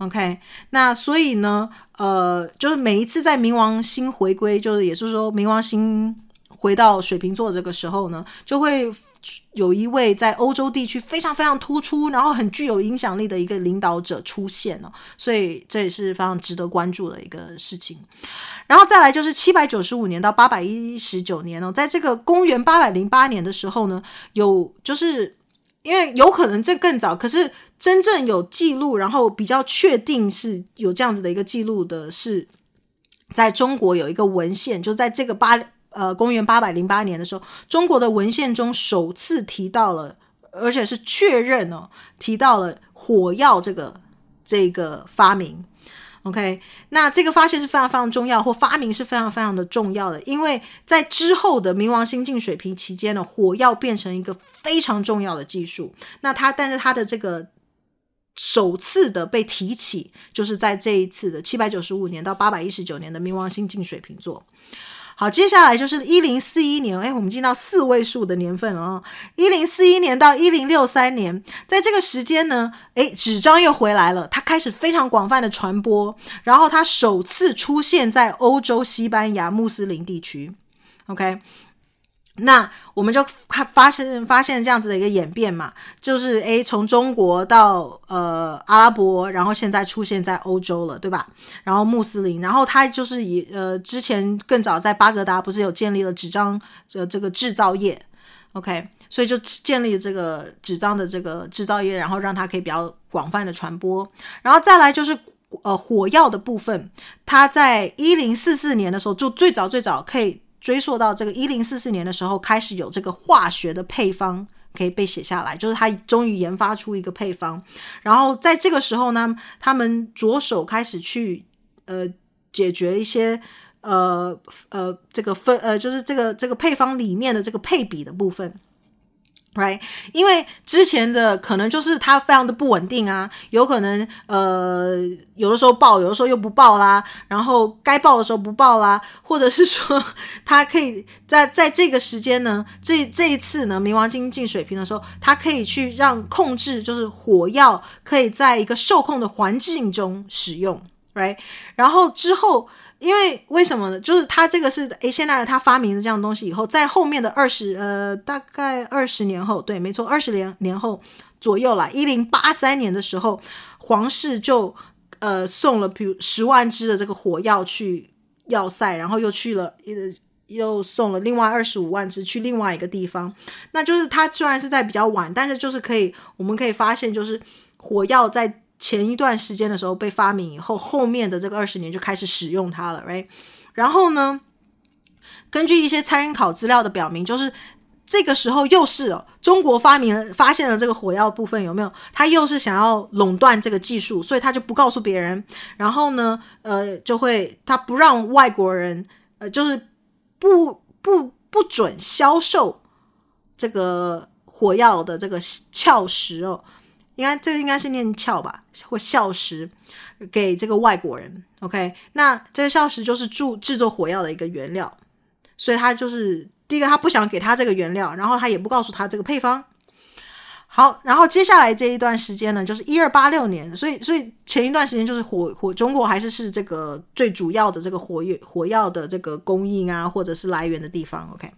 OK， 那所以呢，呃，就是每一次在冥王星回归，就是也是说冥王星回到水瓶座这个时候呢，就会有一位在欧洲地区非常非常突出，然后很具有影响力的一个领导者出现了，所以这也是非常值得关注的一个事情。然后再来就是七百九十五年到八百一十九年哦，在这个公元八百零八年的时候呢，有就是因为有可能这更早，可是真正有记录，然后比较确定是有这样子的一个记录的是，在中国有一个文献，就在这个八呃公元八百零八年的时候，中国的文献中首次提到了，而且是确认哦，提到了火药这个这个发明。OK， 那这个发现是非常非常重要，或发明是非常非常的重要的，因为在之后的冥王星进水瓶期间呢，火药变成一个非常重要的技术。那它，但是它的这个首次的被提起，就是在这一次的七百九十五年到八百一十九年的冥王星进水瓶座。好，接下来就是一零四一年，哎，我们进到四位数的年份了哦。一零四一年到一零六三年，在这个时间呢，哎，纸张又回来了，它开始非常广泛的传播，然后它首次出现在欧洲西班牙穆斯林地区。OK， 那我们就发现发现这样子的一个演变嘛，就是哎，从中国到呃阿拉伯，然后现在出现在欧洲了，对吧？然后穆斯林，然后他就是以呃之前更早在巴格达不是有建立了纸张呃这个制造业 ，OK， 所以就建立这个纸张的这个制造业，然后让它可以比较广泛的传播。然后再来就是呃火药的部分，它在一零四四年的时候就最早最早可以追溯到这个一零四四年的时候，开始有这个化学的配方可以被写下来，就是他终于研发出一个配方。然后在这个时候呢，他们着手开始去呃解决一些呃呃这个分呃就是这个这个配方里面的这个配比的部分。Right， 因为之前的可能就是它非常的不稳定啊，有可能呃有的时候爆，有的时候又不爆啦，然后该爆的时候不爆啦，或者是说它可以在在这个时间呢，这这一次呢，冥王星进水瓶的时候，它可以去让控制，就是火药可以在一个受控的环境中使用 ，right， 然后之后。因为为什么呢？就是他这个是诶，现在他发明了这样的东西以后，在后面的二十呃，大概二十年后，对，没错，二十年年后左右啦，一零八三年的时候，皇室就呃送了，比如十万支的这个火药去要塞，然后又去了又送了另外二十五万只去另外一个地方。那就是它虽然是在比较晚，但是就是可以，我们可以发现，就是火药在前一段时间的时候被发明以后，后面的这个二十年就开始使用它了 ，right？ 然后呢，根据一些参考资料的表明，就是这个时候又是、哦、中国发明了发现了这个火药部分，有没有？他又是想要垄断这个技术，所以他就不告诉别人。然后呢，呃，就会他不让外国人，呃，就是。不不不准销售这个火药的这个壳石哦，应该这个应该是念壳吧，或壳石给这个外国人。OK， 那这个壳石就是制制作火药的一个原料，所以他就是第一个，他不想给他这个原料，然后他也不告诉他这个配方。好，然后接下来这一段时间呢，就是一二八六年，所以所以前一段时间就是火火中国还是是这个最主要的这个火火药的这个供应啊，或者是来源的地方 ，OK。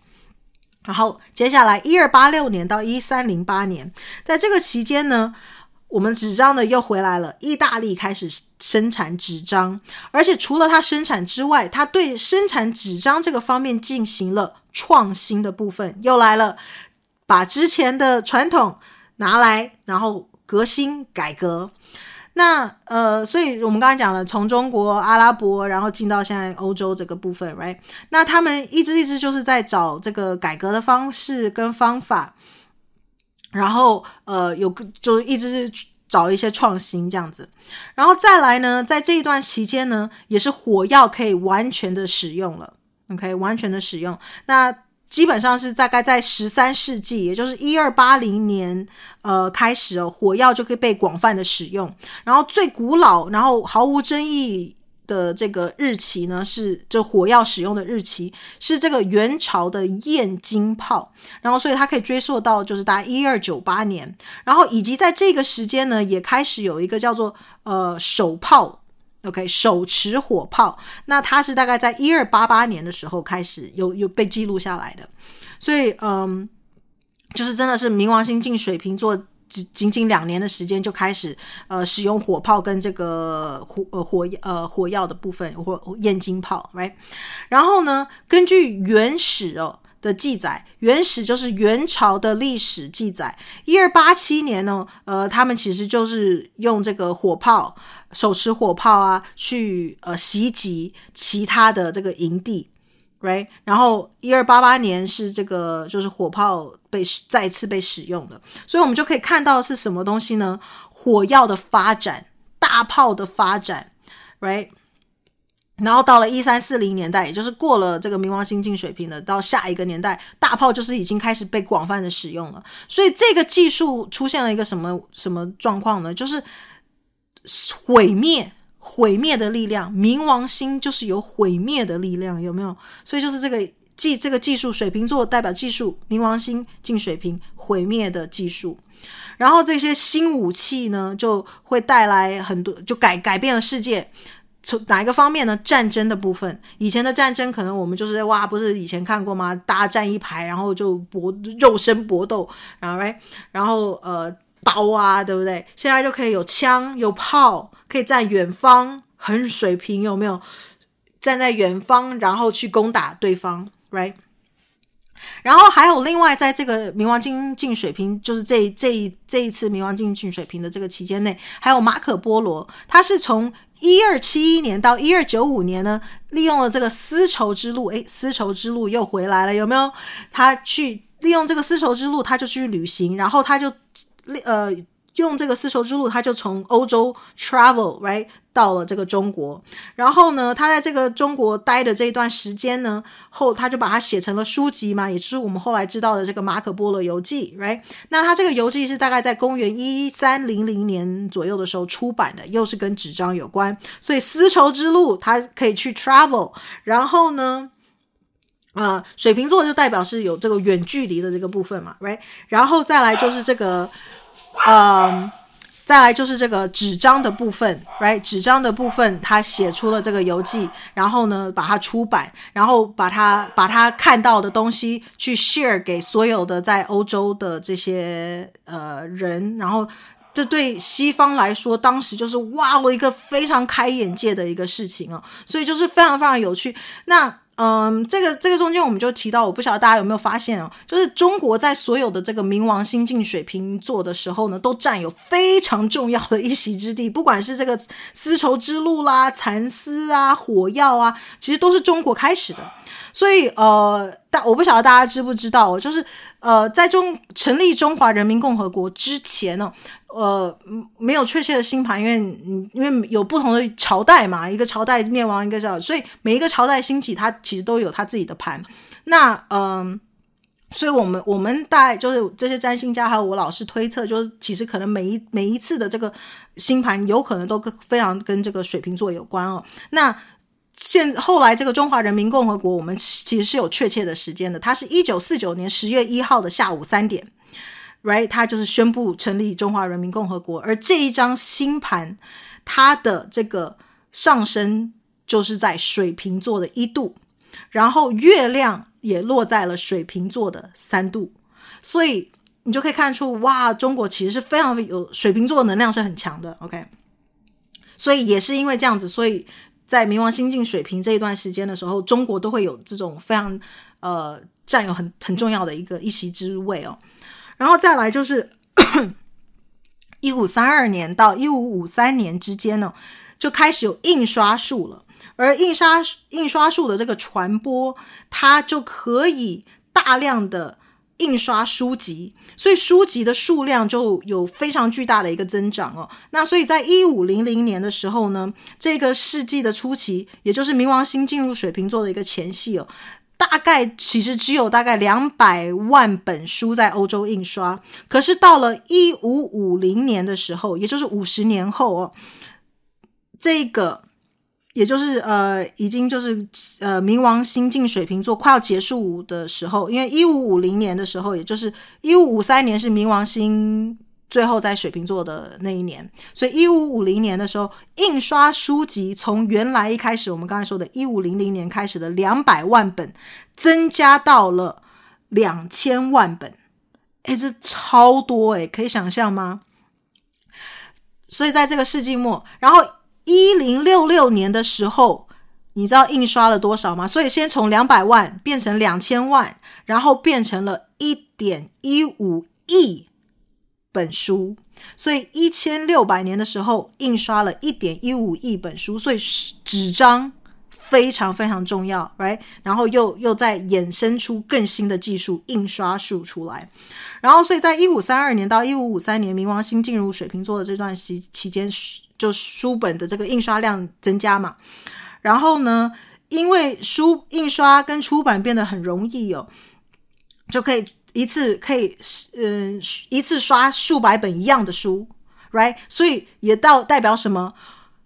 然后接下来一二八六年到一三零八年，在这个期间呢，我们纸张呢又回来了，意大利开始生产纸张，而且除了它生产之外，它对生产纸张这个方面进行了创新的部分，又来了，把之前的传统拿来，然后革新改革。那呃，所以我们刚才讲了，从中国、阿拉伯，然后进到现在欧洲这个部分 ，right？ 那他们一直一直就是在找这个改革的方式跟方法，然后呃，有就一直是找一些创新这样子。然后再来呢，在这一段期间呢，也是火药可以完全的使用了 ，OK， 完全的使用。那基本上是大概在十三世纪，也就是一二八零年呃开始哦，火药就可以被广泛的使用。然后最古老然后毫无争议的这个日期呢，是就火药使用的日期是这个元朝的燕京炮，然后所以它可以追溯到就是大概一二九八年。然后以及在这个时间呢，也开始有一个叫做呃手炮，OK， 手持火炮，那它是大概在一二八八年的时候开始有有被记录下来的。所以嗯，就是真的是冥王星进水瓶座仅仅两年的时间就开始呃使用火炮跟这个火呃火呃火药的部分，或燕京炮 ，right？ 然后呢，根据原始哦的记载，原始就是元朝的历史记载。一二八七年呢，呃，他们其实就是用这个火炮，手持火炮啊，去呃袭击其他的这个营地 ，right？ 然后一二八八年是这个就是火炮被再次被使用的，所以我们就可以看到是什么东西呢？火药的发展，大炮的发展 ，right？然后到了一三四零年代，也就是过了这个冥王星进水瓶的到下一个年代，大炮就是已经开始被广泛的使用了。所以这个技术出现了一个什么什么状况呢？就是毁灭毁灭的力量，冥王星就是有毁灭的力量，有没有？所以就是这个技这个技术，水瓶座代表技术，冥王星进水瓶，毁灭的技术。然后这些新武器呢，就会带来很多，就改改变了世界。从哪一个方面呢？战争的部分，以前的战争可能我们就是哇，不是以前看过吗？大家站一排，然后就搏肉身搏斗，然后然后呃刀啊，对不对？现在就可以有枪有炮，可以在远方很水平，有没有？站在远方，然后去攻打对方 ，right？ 然后还有另外，在这个冥王星进水瓶，就是这这这一次冥王星进水瓶的这个期间内，还有马可波罗，他是从一二七一年到一二九五年呢，利用了这个丝绸之路，诶，丝绸之路又回来了，有没有？他去利用这个丝绸之路，他就去旅行，然后他就呃用这个丝绸之路，他就从欧洲 travel right 到了这个中国。然后呢，他在这个中国待的这一段时间呢，后他就把它写成了书籍嘛，也就是我们后来知道的这个马可波罗游记 right。 那他这个游记是大概在公元一三零零年左右的时候出版的，又是跟纸张有关。所以丝绸之路他可以去 travel， 然后呢呃，水瓶座就代表是有这个远距离的这个部分嘛 right。 然后再来就是这个嗯，再来就是这个纸张的部分 ，right？ 纸张的部分，他写出了这个游记，然后呢，把它出版，然后把它把它看到的东西去 share 给所有的在欧洲的这些呃人，然后这对西方来说，当时就是哇，我一个非常开眼界的一个事情哦，所以就是非常非常有趣。那。嗯，这个这个中间我们就提到，我不晓得大家有没有发现哦，就是中国在所有的这个冥王星进水瓶座的时候呢，都占有非常重要的一席之地。不管是这个丝绸之路啦、蚕丝啊、火药啊，其实都是中国开始的。所以呃，但我不晓得大家知不知道哦，就是呃，在中成立中华人民共和国之前呢、哦。呃，没有确切的星盘，因为因为有不同的朝代嘛，一个朝代灭亡，一个朝代，所以每一个朝代兴起，它其实都有它自己的盘。那嗯、呃，所以我们我们大概就是这些占星家还有我老师推测，就是其实可能每一每一次的这个星盘，有可能都非常跟这个水瓶座有关哦。那现后来这个中华人民共和国，我们其实是有确切的时间的，它是一九四九年十月一号的下午三点。Right， 他就是宣布成立中华人民共和国，而这一张星盘，它的这个上升就是在水瓶座的一度，然后月亮也落在了水瓶座的三度，所以你就可以看出，哇，中国其实是非常有水瓶座的能量是很强的 ，OK， 所以也是因为这样子，所以在冥王星进水瓶这一段时间的时候，中国都会有这种非常呃占有很很重要的一个一席之位哦。然后再来就是一五三二年到一五五三年之间呢，就开始有印刷术了，而印刷印刷术的这个传播，它就可以大量的印刷书籍，所以书籍的数量就有非常巨大的一个增长哦。那所以在一五零零年的时候呢，这个世纪的初期，也就是冥王星进入水瓶座的一个前夕哦，大概其实只有大概两百万本书在欧洲印刷，可是到了一五五零年的时候，也就是五十年后哦，这个也就是呃，已经就是呃，冥王星进水瓶座快要结束的时候，因为一五五零年的时候，也就是一五五三年是冥王星最后在水瓶座的那一年，所以一五五零年的时候，印刷书籍从原来一开始我们刚才说的一五零零年开始的两百万本增加到了两千万本，诶，这超多诶，可以想象吗？所以在这个世纪末，然后一零六六年的时候，你知道印刷了多少吗？所以先从两百万变成两千万，然后变成了 一点一五亿本书，所以一千六百年的时候印刷了 一点一五亿本书，所以纸张非常非常重要 right？ 然后又又再衍生出更新的技术印刷术出来，然后所以在一五三二年到一五五三年冥王星进入水瓶座的这段期间，就书本的这个印刷量增加嘛，然后呢因为书印刷跟出版变得很容易哦，就可以一次可以嗯，一次刷数百本一样的书 right？ 所以也到代表什么？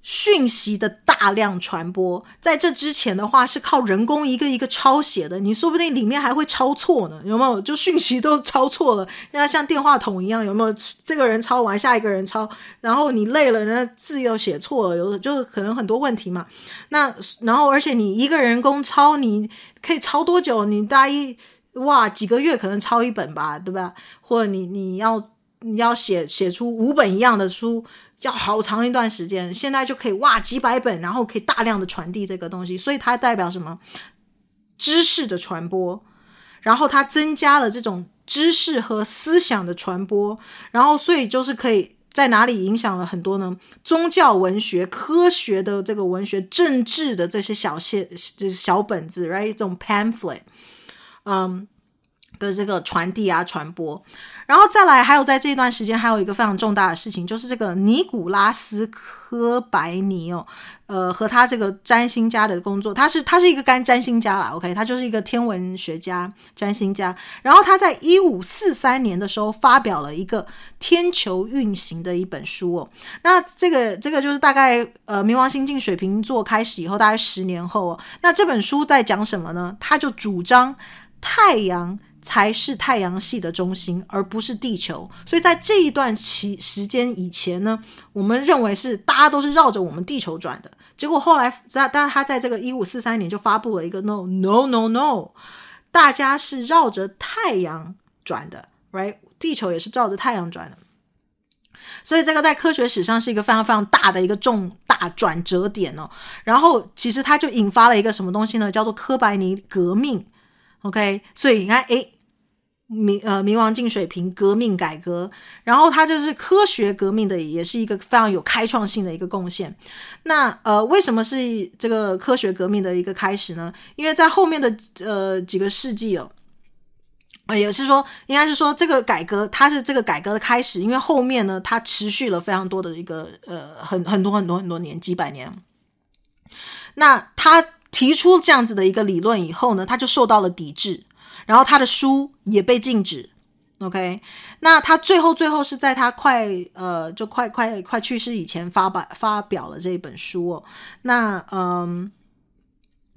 讯息的大量传播。在这之前的话是靠人工一个一个抄写的，你说不定里面还会抄错呢，有没有？就讯息都抄错了，那像电话筒一样，有没有？这个人抄完下一个人抄，然后你累了，那字又写错了，有就可能很多问题嘛。那然后而且你一个人工抄，你可以抄多久？你大一哇，几个月可能抄一本吧，对吧？或者你你要你要写写出五本一样的书，要好长一段时间。现在就可以哇几百本，然后可以大量的传递这个东西，所以它代表什么？知识的传播，然后它增加了这种知识和思想的传播，然后所以就是可以在哪里影响了很多呢？宗教文学、科学的这个文学、政治的这些小写小本子 right？ 这种 pamphlet。嗯的这个传递啊传播，然后再来还有在这一段时间还有一个非常重大的事情，就是这个尼古拉斯科白尼哦，呃和他这个占星家的工作，他是他是一个干占星家啦 OK， 他就是一个天文学家占星家，然后他在一五四三年的时候发表了一个天球运行的一本书哦，那这个这个就是大概呃冥王星进水瓶座开始以后大概十年后哦，那这本书在讲什么呢？他就主张太阳才是太阳系的中心，而不是地球。所以在这一段期时间以前呢，我们认为是大家都是绕着我们地球转的。结果后来，但是他在这个一五四三年就发布了一个 no no no no， 大家是绕着太阳转的 ，right？ 地球也是绕着太阳转的。所以这个在科学史上是一个非常非常大的一个重大转折点哦。然后其实它就引发了一个什么东西呢？叫做科白尼革命。OK， 所以你看，诶，冥呃冥王镜水平革命改革，然后它就是科学革命的，也是一个非常有开创性的一个贡献。那呃为什么是这个科学革命的一个开始呢？因为在后面的呃几个世纪哦。呃，也是说，应该是说这个改革，它是这个改革的开始，因为后面呢，它持续了非常多的一个呃，很很多很多很多年，几百年。那他提出这样子的一个理论以后呢，他就受到了抵制，然后他的书也被禁止。OK， 那他最后最后是在他快呃，就快快快去世以前发表发表了这一本书哦。那嗯，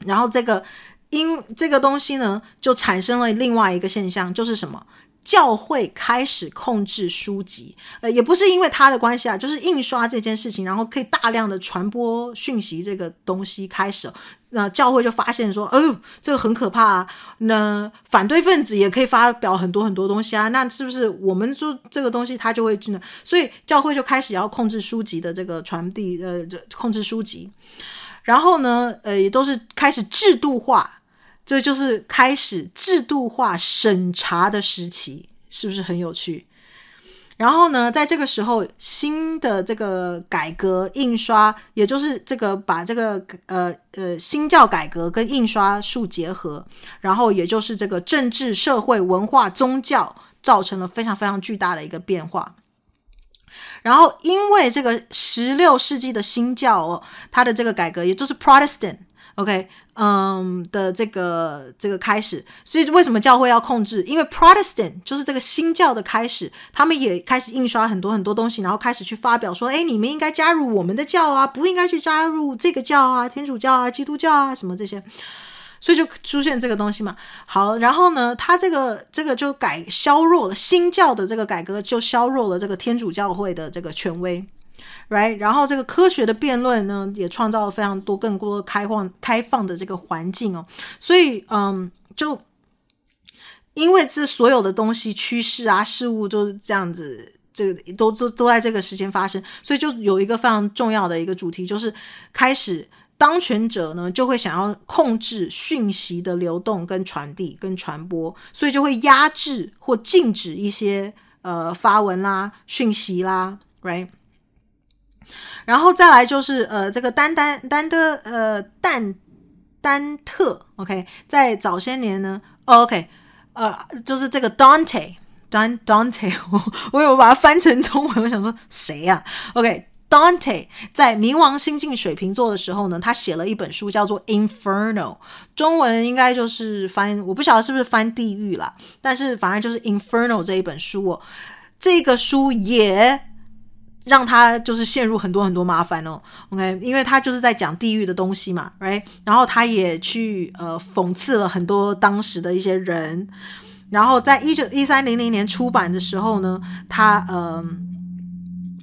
然后这个。因这个东西呢就产生了另外一个现象，就是什么？教会开始控制书籍，呃，也不是因为它的关系啊，就是印刷这件事情，然后可以大量的传播讯息这个东西开始，那、呃、教会就发现说，哦，这个很可怕啊，那反对分子也可以发表很多很多东西啊，那是不是我们做这个东西它就会进来？所以教会就开始要控制书籍的这个传递，呃，控制书籍，然后呢，呃，也都是开始制度化。这就是开始制度化审查的时期，是不是很有趣？然后呢，在这个时候，新的这个改革印刷，也就是这个把这个呃呃新教改革跟印刷术结合，然后也就是这个政治、社会、文化、宗教造成了非常非常巨大的一个变化。然后，因为这个十六世纪的新教哦，它的这个改革，也就是 Protestant。OK， 嗯的这个这个开始，所以为什么教会要控制？因为 Protestant 就是这个新教的开始，他们也开始印刷很多很多东西，然后开始去发表说，哎，你们应该加入我们的教啊，不应该去加入这个教啊，天主教啊，基督教啊，什么这些，所以就出现这个东西嘛。好，然后呢，他这个这个就改削弱了新教的这个改革，就削弱了这个天主教会的这个权威。Right， 然后这个科学的辩论呢，也创造了非常多更多开放开放的这个环境哦，所以嗯，就因为这所有的东西趋势啊事物就是这样子，这个都都都在这个时间发生，所以就有一个非常重要的一个主题，就是开始当权者呢就会想要控制讯息的流动跟传递跟传播，所以就会压制或禁止一些呃发文啦、讯息啦 ，right。然后再来就是呃，这个丹丹丹的呃丹丹特 ，OK， 在早些年呢、哦、，OK， 呃，就是这个 Dante， Dan Dante， 我我有把它翻成中文，我想说谁呀、啊、？OK，Dante、okay， 在冥王星进水瓶座的时候呢，他写了一本书叫做《Inferno》，中文应该就是翻，我不晓得是不是翻地狱啦，但是反正就是《Inferno》这一本书哦，这个书也。让他就是陷入很多很多麻烦哦 ，OK， 因为他就是在讲地狱的东西嘛 ，right？ 然后他也去呃讽刺了很多当时的一些人，然后在一九一三零零年出版的时候呢，他呃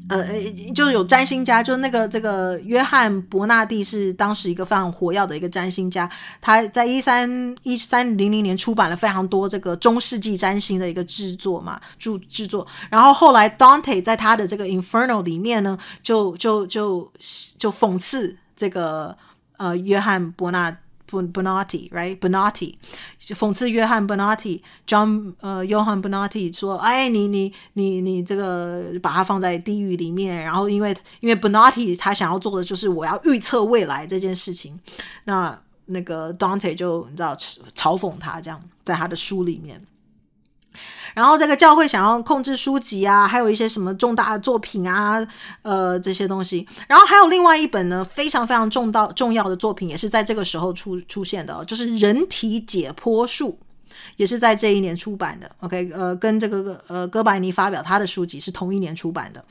呃就是有占星家，就那个这个约翰伯纳蒂是当时一个非常活跃的一个占星家，他在一三一三零零年出版了非常多这个中世纪占星的一个制作嘛，著制作。然后后来 Dante 在他的这个 Inferno 里面呢，就就就就讽刺这个呃约翰伯纳伯纳蒂 ，right？ 伯纳蒂讽刺约翰·伯纳蒂 ，John 呃，约翰·伯纳蒂说：“哎，你你你你这个把它放在地狱里面。”然后因为因为伯纳蒂他想要做的就是我要预测未来这件事情，那那个 Dante 就你知道嘲讽他这样，在他的书里面。然后这个教会想要控制书籍啊，还有一些什么重大的作品啊，呃，这些东西。然后还有另外一本呢，非常非常重到重要的作品，也是在这个时候出出现的、哦，就是《人体解剖术》，也是在这一年出版的。OK， 呃，跟这个呃哥白尼发表他的书籍是同一年出版的。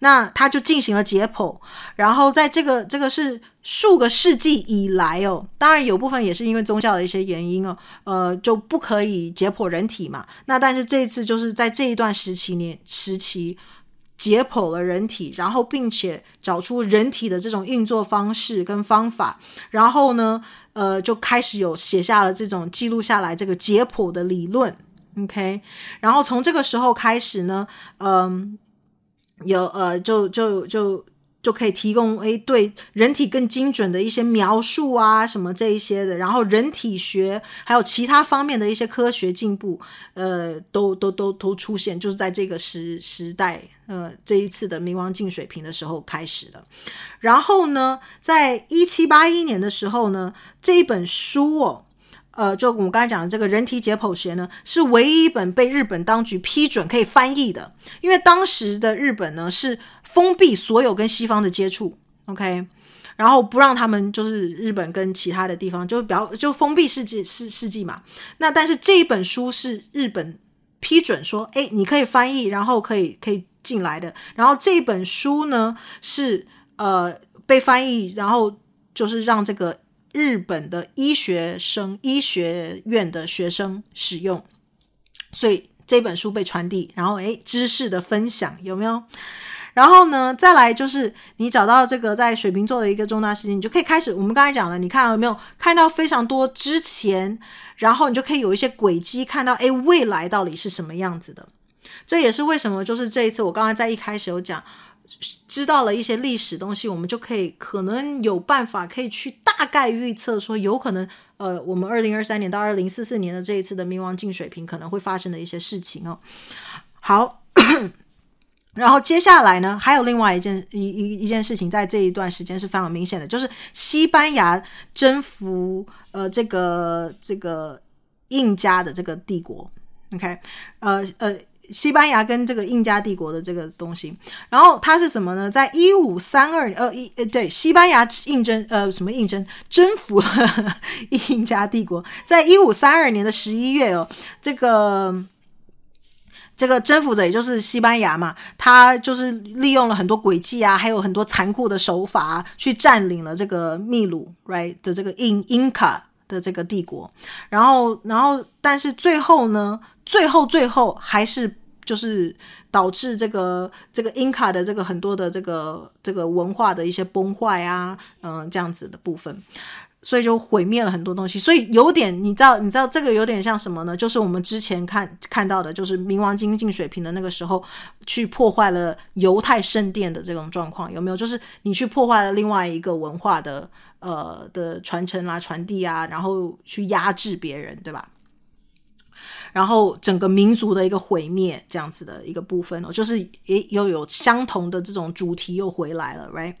那他就进行了解剖，然后在这个这个是数个世纪以来哦，当然有部分也是因为宗教的一些原因哦，呃就不可以解剖人体嘛。那但是这一次就是在这一段时期年时期解剖了人体，然后并且找出人体的这种运作方式跟方法，然后呢，呃就开始有写下了这种记录下来这个解剖的理论 ，OK。然后从这个时候开始呢，嗯、呃。有呃就就就就可以提供诶对人体更精准的一些描述啊什么这一些的，然后人体学还有其他方面的一些科学进步呃都都都都出现，就是在这个时时代呃这一次的冥王镜水平的时候开始的。然后呢在一七八一年的时候呢，这一本书哦呃，就我们刚才讲的这个人体解剖学呢，是唯一一本被日本当局批准可以翻译的，因为当时的日本呢是封闭所有跟西方的接触 ，OK， 然后不让他们就是日本跟其他的地方就比较就封闭世纪世世纪嘛。那但是这一本书是日本批准说，哎，你可以翻译，然后可以可以进来的。然后这本书呢是呃被翻译，然后就是让这个日本的医学生医学院的学生使用，所以这本书被传递，然后诶知识的分享有没有？然后呢再来就是你找到这个在水瓶座的一个重大事情，你就可以开始，我们刚才讲了，你看有没有看到非常多之前，然后你就可以有一些轨迹，看到诶未来到底是什么样子的。这也是为什么就是这一次我刚才在一开始有讲，知道了一些历史东西，我们就可以可能有办法可以去大概预测说有可能呃，我们二零二三年到二零四四年的这一次的冥王镜水平可能会发生的一些事情哦。好然后接下来呢还有另外一件 一, 一, 一件事情在这一段时间是非常明显的，就是西班牙征服呃这个这个印加的这个帝国 OK 呃呃西班牙跟这个印加帝国的这个东西，然后它是什么呢？在一五三二呃一对西班牙应征呃什么应征征服了印加帝国，在一五三二年的十一月哦，这个这个征服者也就是西班牙嘛，他就是利用了很多诡计啊，还有很多残酷的手法、啊、去占领了这个秘鲁 right 的这个印印卡的这个帝国，然后然后但是最后呢？最后最后还是就是导致这个这个英卡的这个很多的这个这个文化的一些崩坏啊嗯、呃、这样子的部分，所以就毁灭了很多东西。所以有点你知道你知道这个有点像什么呢？就是我们之前看看到的就是冥王镜镜水平的那个时候去破坏了犹太圣殿的这种状况有没有？就是你去破坏了另外一个文化的呃的传承啦、啊、传递啊，然后去压制别人对吧，然后整个民族的一个毁灭这样子的一个部分哦，就是也又有相同的这种主题又回来了 right。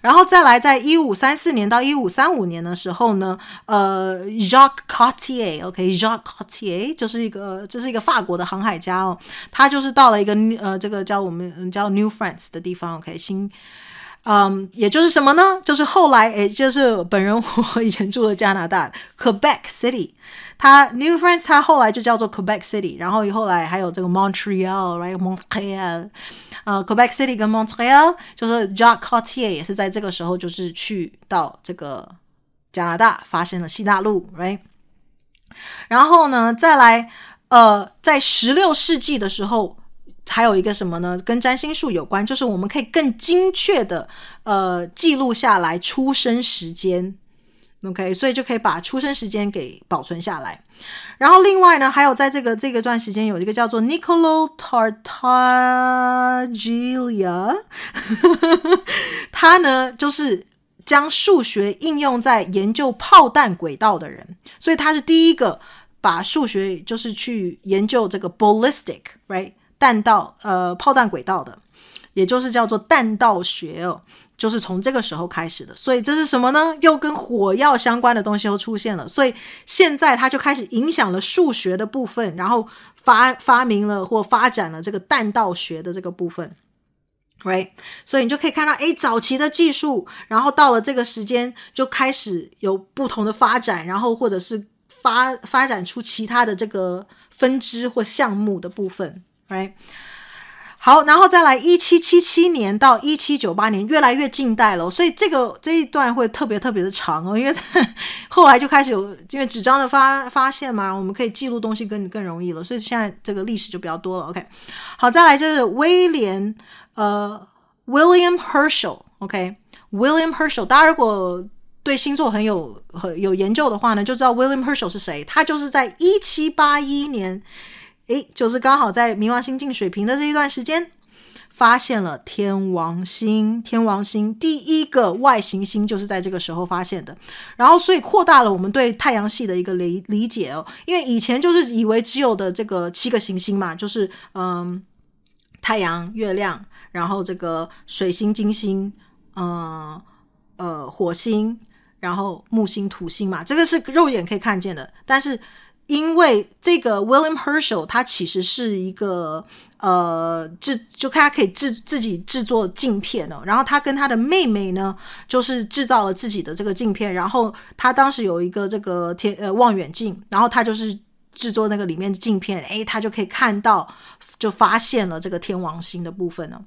然后再来在一五三四年到一五三五年的时候呢呃 Jacques Cartier OK Jacques Cartier 就是一个这是一个法国的航海家哦，他就是到了一个呃这个叫我们叫 New France 的地方 OK 新嗯，也就是什么呢？就是后来，诶，就是本人我以前住的加拿大 Quebec City， 它 New France 它后来就叫做 Quebec City， 然后后来还有这个 Montreal right Montreal， 呃 Quebec City 跟 Montreal 就是 Jacques Cartier 也是在这个时候就是去到这个加拿大发现了新大陆 right。 然后呢，再来，呃，在十六世纪的时候。还有一个什么呢？跟占星术有关，就是我们可以更精确的呃记录下来出生时间 ，OK， 所以就可以把出生时间给保存下来。然后另外呢，还有在这个这个段时间有一个叫做 Niccolo Tartaglia， 他呢就是将数学应用在研究炮弹轨道的人，所以他是第一个把数学就是去研究这个 ballistic right。弹道呃炮弹轨道的，也就是叫做弹道学哦，就是从这个时候开始的。所以这是什么呢？又跟火药相关的东西又出现了，所以现在它就开始影响了数学的部分，然后发发明了或发展了这个弹道学的这个部分 right。 所以你就可以看到诶早期的技术，然后到了这个时间就开始有不同的发展，然后或者是发发展出其他的这个分支或项目的部分Right. 好，然后再来一七七七年到一七九八年，越来越近代了，所以这个这一段会特别特别的长哦，因为后来就开始有因为纸张的发发现嘛，我们可以记录东西更更容易了，所以现在这个历史就比较多了 OK。 好，再来就是威廉呃 William Herschel OK William Herschel， 大家如果对星座很有很有研究的话呢，就知道 William Herschel 是谁，他就是在一七八一年诶，就是刚好在冥王星镜水平的这一段时间发现了天王星。天王星第一个外行星就是在这个时候发现的，然后所以扩大了我们对太阳系的一个理理解哦。因为以前就是以为只有的这个七个行星嘛，就是嗯太阳、月亮，然后这个水星、金星，呃呃火星，然后木星、土星嘛，这个是肉眼可以看见的。但是因为这个 William Herschel 他其实是一个呃制就他可以制自己制作镜片哦，然后他跟他的妹妹呢就是制造了自己的这个镜片，然后他当时有一个这个天呃望远镜，然后他就是制作那个里面的镜片，诶他就可以看到，就发现了这个天王星的部分呢。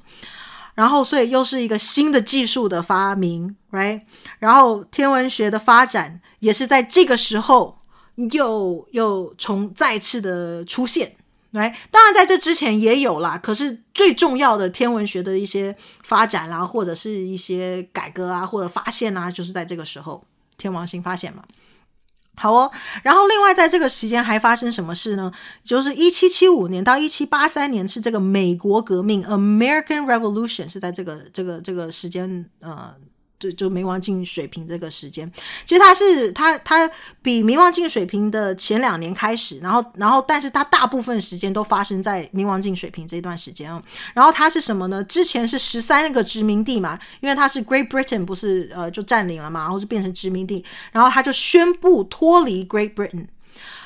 然后所以又是一个新的技术的发明 right， 然后天文学的发展也是在这个时候又又重再次的出现 right， 当然在这之前也有啦，可是最重要的天文学的一些发展啦、啊、或者是一些改革啊或者发现啊，就是在这个时候天王星发现嘛。好哦，然后另外在这个时间还发生什么事呢？就是一七七五年到一七八三年是这个美国革命 American Revolution， 是在这个这个这个时间呃就就冥王镜水平这个时间，其实它是它它比冥王镜水平的前两年开始，然后然后但是它大部分时间都发生在冥王镜水平这一段时间哦。然后它是什么呢？之前是十三个殖民地嘛，因为它是 Great Britain 不是呃就占领了嘛，然后就变成殖民地，然后它就宣布脱离 Great Britain，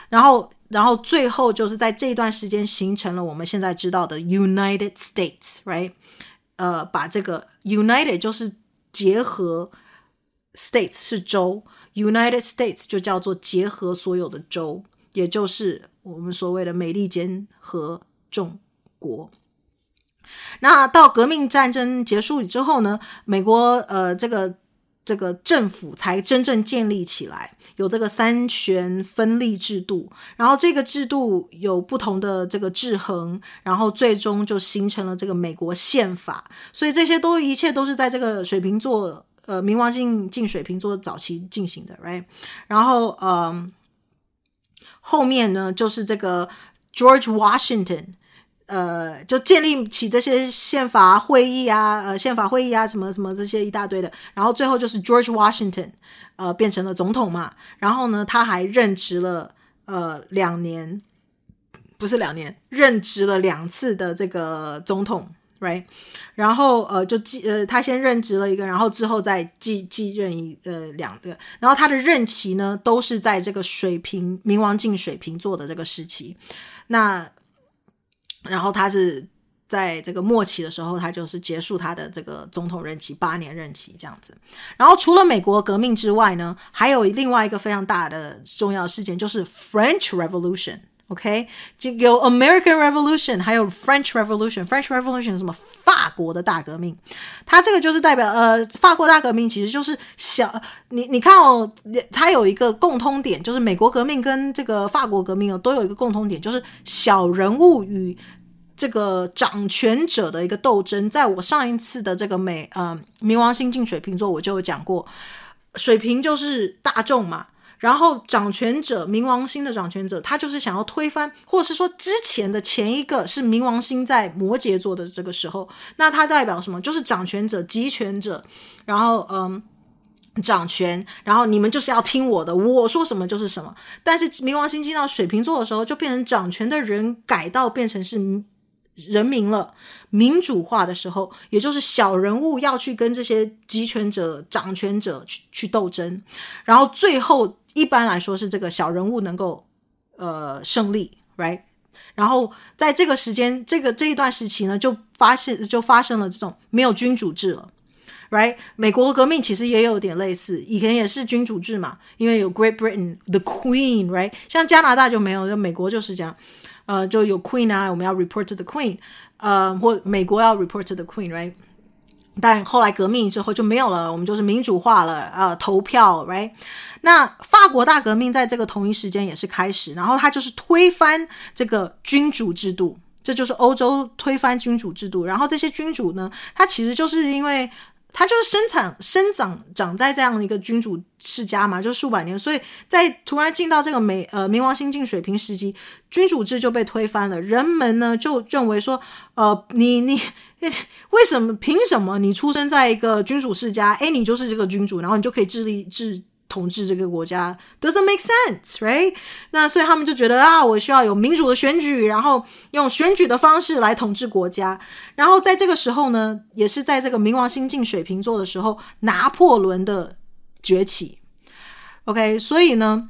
然后然后最后就是在这一段时间形成了我们现在知道的 United States， right？ 呃，把这个 United 就是结合 states 是州， United States 就叫做结合所有的州，也就是我们所谓的美利坚合众国。那到革命战争结束之后呢，美国呃这个这个政府才真正建立起来，有这个三权分立制度，然后这个制度有不同的这个制衡，然后最终就形成了这个美国宪法。所以这些都一切都是在这个水瓶座呃冥王星进水瓶座早期进行的 right。 然后嗯后面呢就是这个 George Washington呃，就建立起这些宪法会议啊，呃，宪法会议啊，什么什么这些一大堆的，然后最后就是 George Washington， 呃，变成了总统嘛，然后呢，他还任职了呃两年，不是两年，任职了两次的这个总统 ，right？ 然后呃，就继呃，他先任职了一个，然后之后再继继任一呃两个，然后他的任期呢，都是在这个水瓶冥王镜水瓶座的这个时期，那。然后他是在这个末期的时候，他就是结束他的这个总统任期，八年任期这样子。然后除了美国革命之外呢，还有另外一个非常大的重要事件，就是 French Revolution。OK， 有 American Revolution， 还有 French Revolution。French Revolution 是什么？法国的大革命。它这个就是代表呃，法国大革命其实就是小你你看哦，它有一个共通点，就是美国革命跟这个法国革命哦，都有一个共通点，就是小人物与这个掌权者的一个斗争。在我上一次的这个美呃冥王星进水瓶座，我就有讲过，水瓶就是大众嘛。然后掌权者，冥王星的掌权者，他就是想要推翻，或者是说之前的前一个是冥王星在摩羯座的这个时候，那它代表什么？就是掌权者、集权者，然后嗯掌权，然后你们就是要听我的，我说什么就是什么。但是冥王星进到水瓶座的时候，就变成掌权的人改到变成是人民了，民主化的时候，也就是小人物要去跟这些集权者、掌权者去去斗争，然后最后。一般来说是这个小人物能够呃胜利 right， 然后在这个时间这个这一段时期呢就发现就发生了这种没有君主制了 right。 美国革命其实也有点类似，以前也是君主制嘛，因为有 Great Britain the Queen right， 像加拿大就没有，就美国就是这样呃就有 Queen 啊，我们要 report to the Queen 呃或美国要 report to the Queen right， 但后来革命之后就没有了，我们就是民主化了呃投票 right。那法国大革命在这个同一时间也是开始，然后它就是推翻这个君主制度，这就是欧洲推翻君主制度。然后这些君主呢，他其实就是因为他就是生长生长长在这样一个君主世家嘛，就数百年，所以在突然进到这个美呃冥王星进水平时期，君主制就被推翻了。人们呢就认为说，呃，你你为什么凭什么你出生在一个君主世家，哎，你就是这个君主，然后你就可以治理治。统治这个国家 doesn't make sense, right? 那所以他们就觉得啊，我需要有民主的选举，然后用选举的方式来统治国家。然后在这个时候呢，也是在这个冥王星进水瓶座的时候，拿破仑的崛起。OK, 所以呢，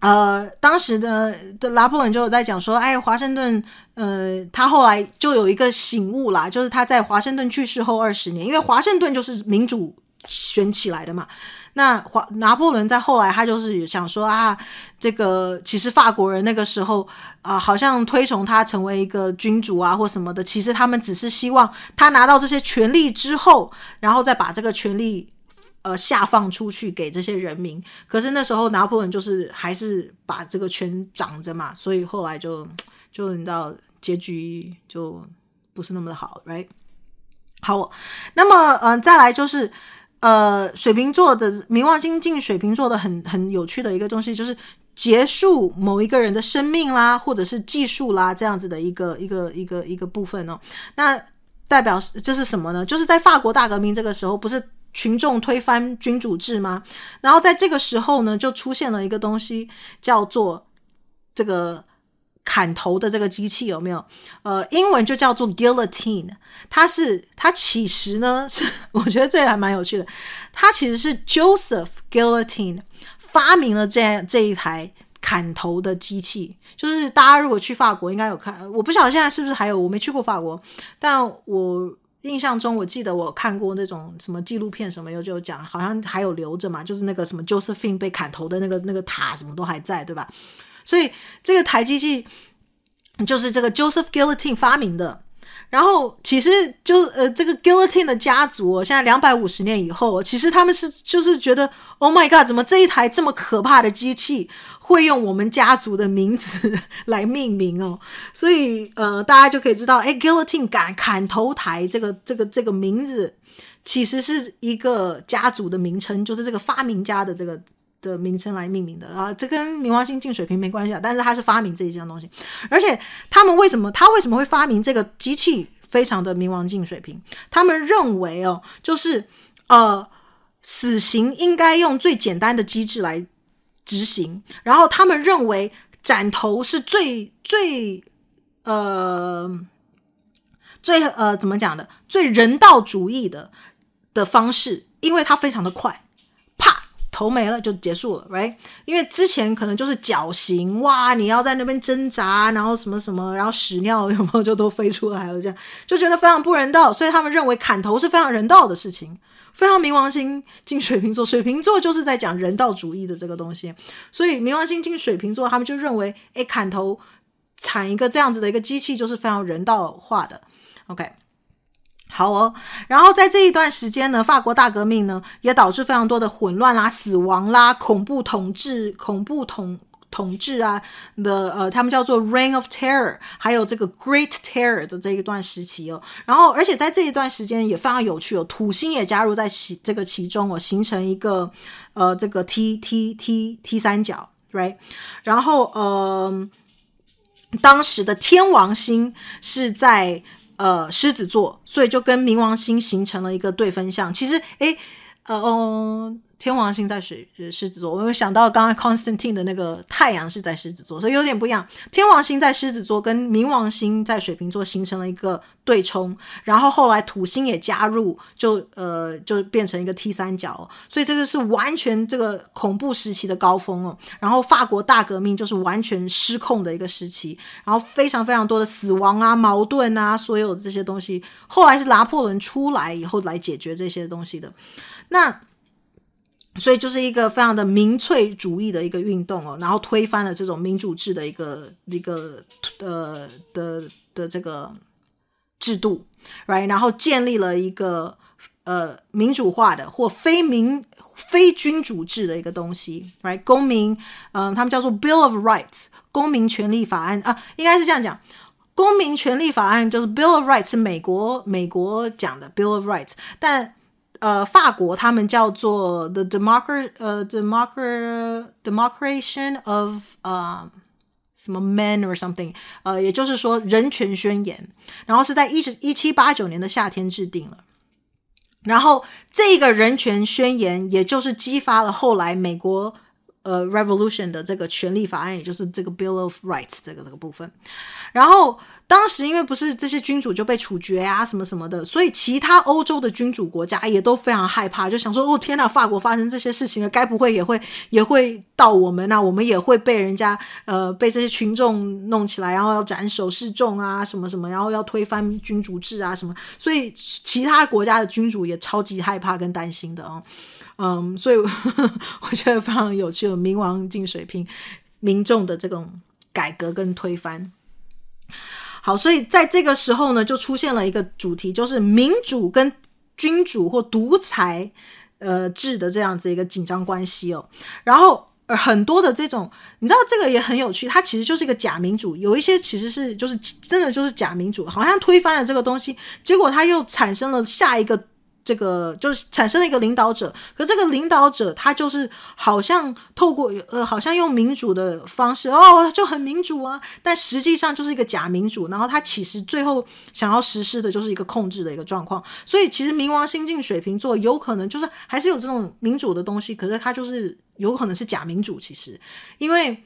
呃，当时的的拿破仑就有在讲说，哎，华盛顿，呃，他后来就有一个醒悟啦，就是他在华盛顿去世后二十年，因为华盛顿就是民主选起来的嘛。那拿破仑在后来他就是想说啊，这个其实法国人那个时候啊、呃，好像推崇他成为一个君主啊或什么的，其实他们只是希望他拿到这些权力之后，然后再把这个权力呃下放出去给这些人民。可是那时候拿破仑就是还是把这个权掌着嘛，所以后来就就你知道结局就不是那么的好 right 好。那么嗯、呃，再来就是呃，水瓶座的冥王星进水瓶座的很很有趣的一个东西，就是结束某一个人的生命啦，或者是技术啦，这样子的一个一个一个一个部分哦。那代表这是什么呢？就是在法国大革命这个时候，不是群众推翻君主制吗？然后在这个时候呢，就出现了一个东西，叫做这个砍头的这个机器，有没有？呃，英文就叫做 guillotine。它是它其实呢是，我觉得这还蛮有趣的。它其实是 Joseph Guillotine 发明了这这一台砍头的机器。就是大家如果去法国，应该有看，我不晓得现在是不是还有，我没去过法国，但我印象中我记得我看过那种什么纪录片什么就讲，好像还有留着嘛，就是那个什么 Josephine 被砍头的那个那个塔什么都还在，对吧？所以这个台机器就是这个 Joseph Guillotine 发明的。然后其实就呃这个 Guillotine 的家族、哦、现在两百五十年以后、哦、其实他们是就是觉得 Oh my god, 怎么这一台这么可怕的机器会用我们家族的名字来命名哦。所以呃大家就可以知道，诶 Guillotine 砍砍头台这个这个这个名字其实是一个家族的名称，就是这个发明家的这个的名称来命名的啊，这跟冥王星进水瓶没关系啊，但是他是发明这一项东西。而且他们为什么他为什么会发明这个机器，非常的冥王进水瓶。他们认为哦，就是呃死刑应该用最简单的机制来执行，然后他们认为斩头是最最呃最呃怎么讲的，最人道主义的的方式，因为它非常的快。头没了就结束了 right， 因为之前可能就是绞刑，哇你要在那边挣扎，然后什么什么，然后屎尿有没有就都飞出来了，这样就觉得非常不人道，所以他们认为砍头是非常人道的事情，非常冥王星进水瓶座，水瓶座就是在讲人道主义的这个东西，所以冥王星进水瓶座他们就认为诶砍头产一个这样子的一个机器就是非常人道化的 OK好哦。然后在这一段时间呢，法国大革命呢也导致非常多的混乱啦、死亡啦、恐怖统治、恐怖统统治啊的呃，他们叫做 Reign of Terror， 还有这个 Great Terror 的这一段时期哦。然后而且在这一段时间也非常有趣哦，土星也加入在其这个其中哦，形成一个呃这个 T T T T 三角 ，right？ 然后呃，当时的天王星是在呃，狮子座，所以就跟冥王星形成了一个对分项。其实，诶，呃，哦、天王星在水狮子座，我有想到刚刚 Constantine 的那个太阳是在狮子座，所以有点不一样。天王星在狮子座跟冥王星在水瓶座形成了一个对冲，然后后来土星也加入，就呃就变成一个 T 三角、哦，所以这就是完全这个恐怖时期的高峰哦。然后法国大革命就是完全失控的一个时期，然后非常非常多的死亡啊、矛盾啊，所有这些东西，后来是拿破仑出来以后来解决这些东西的。那所以就是一个非常的民粹主义的一个运动哦，然后推翻了这种民主制的一个一个呃的的这个制度 ，right？ 然后建立了一个呃民主化的或非民非君主制的一个东西 ，right？ 公民，嗯、呃，他们叫做 Bill of Rights， 公民权利法案啊，应该是这样讲。公民权利法案就是 Bill of Rights， 是美国美国讲的 Bill of Rights， 但呃法国他们叫做 The Democr 呃 Democr Democration of 呃、uh,什么 man or something， 呃，也就是说人权宣言，然后是在一七八九年的夏天制定了。然后这个人权宣言也就是激发了后来美国呃 revolution 的这个权利法案，也就是这个 Bill of Rights 这个这个部分。然后当时因为不是这些君主就被处决啊什么什么的，所以其他欧洲的君主国家也都非常害怕，就想说哦天哪，法国发生这些事情了，该不会也会也会到我们啊，我们也会被人家呃被这些群众弄起来，然后要斩首示众啊什么什么，然后要推翻君主制啊什么，所以其他国家的君主也超级害怕跟担心的哦。嗯，所以我觉得非常有趣，有冥王镜水瓶民众的这种改革跟推翻。好，所以在这个时候呢，就出现了一个主题，就是民主跟君主或独裁呃制的这样子一个紧张关系哦。然后很多的这种，你知道这个也很有趣，它其实就是一个假民主，有一些其实是就是真的就是假民主，好像推翻了这个东西，结果它又产生了下一个。这个就是产生了一个领导者，可这个领导者他就是好像透过呃，好像用民主的方式哦，就很民主啊，但实际上就是一个假民主，然后他其实最后想要实施的就是一个控制的一个状况。所以其实冥王星进水瓶座有可能就是还是有这种民主的东西，可是他就是有可能是假民主。其实因为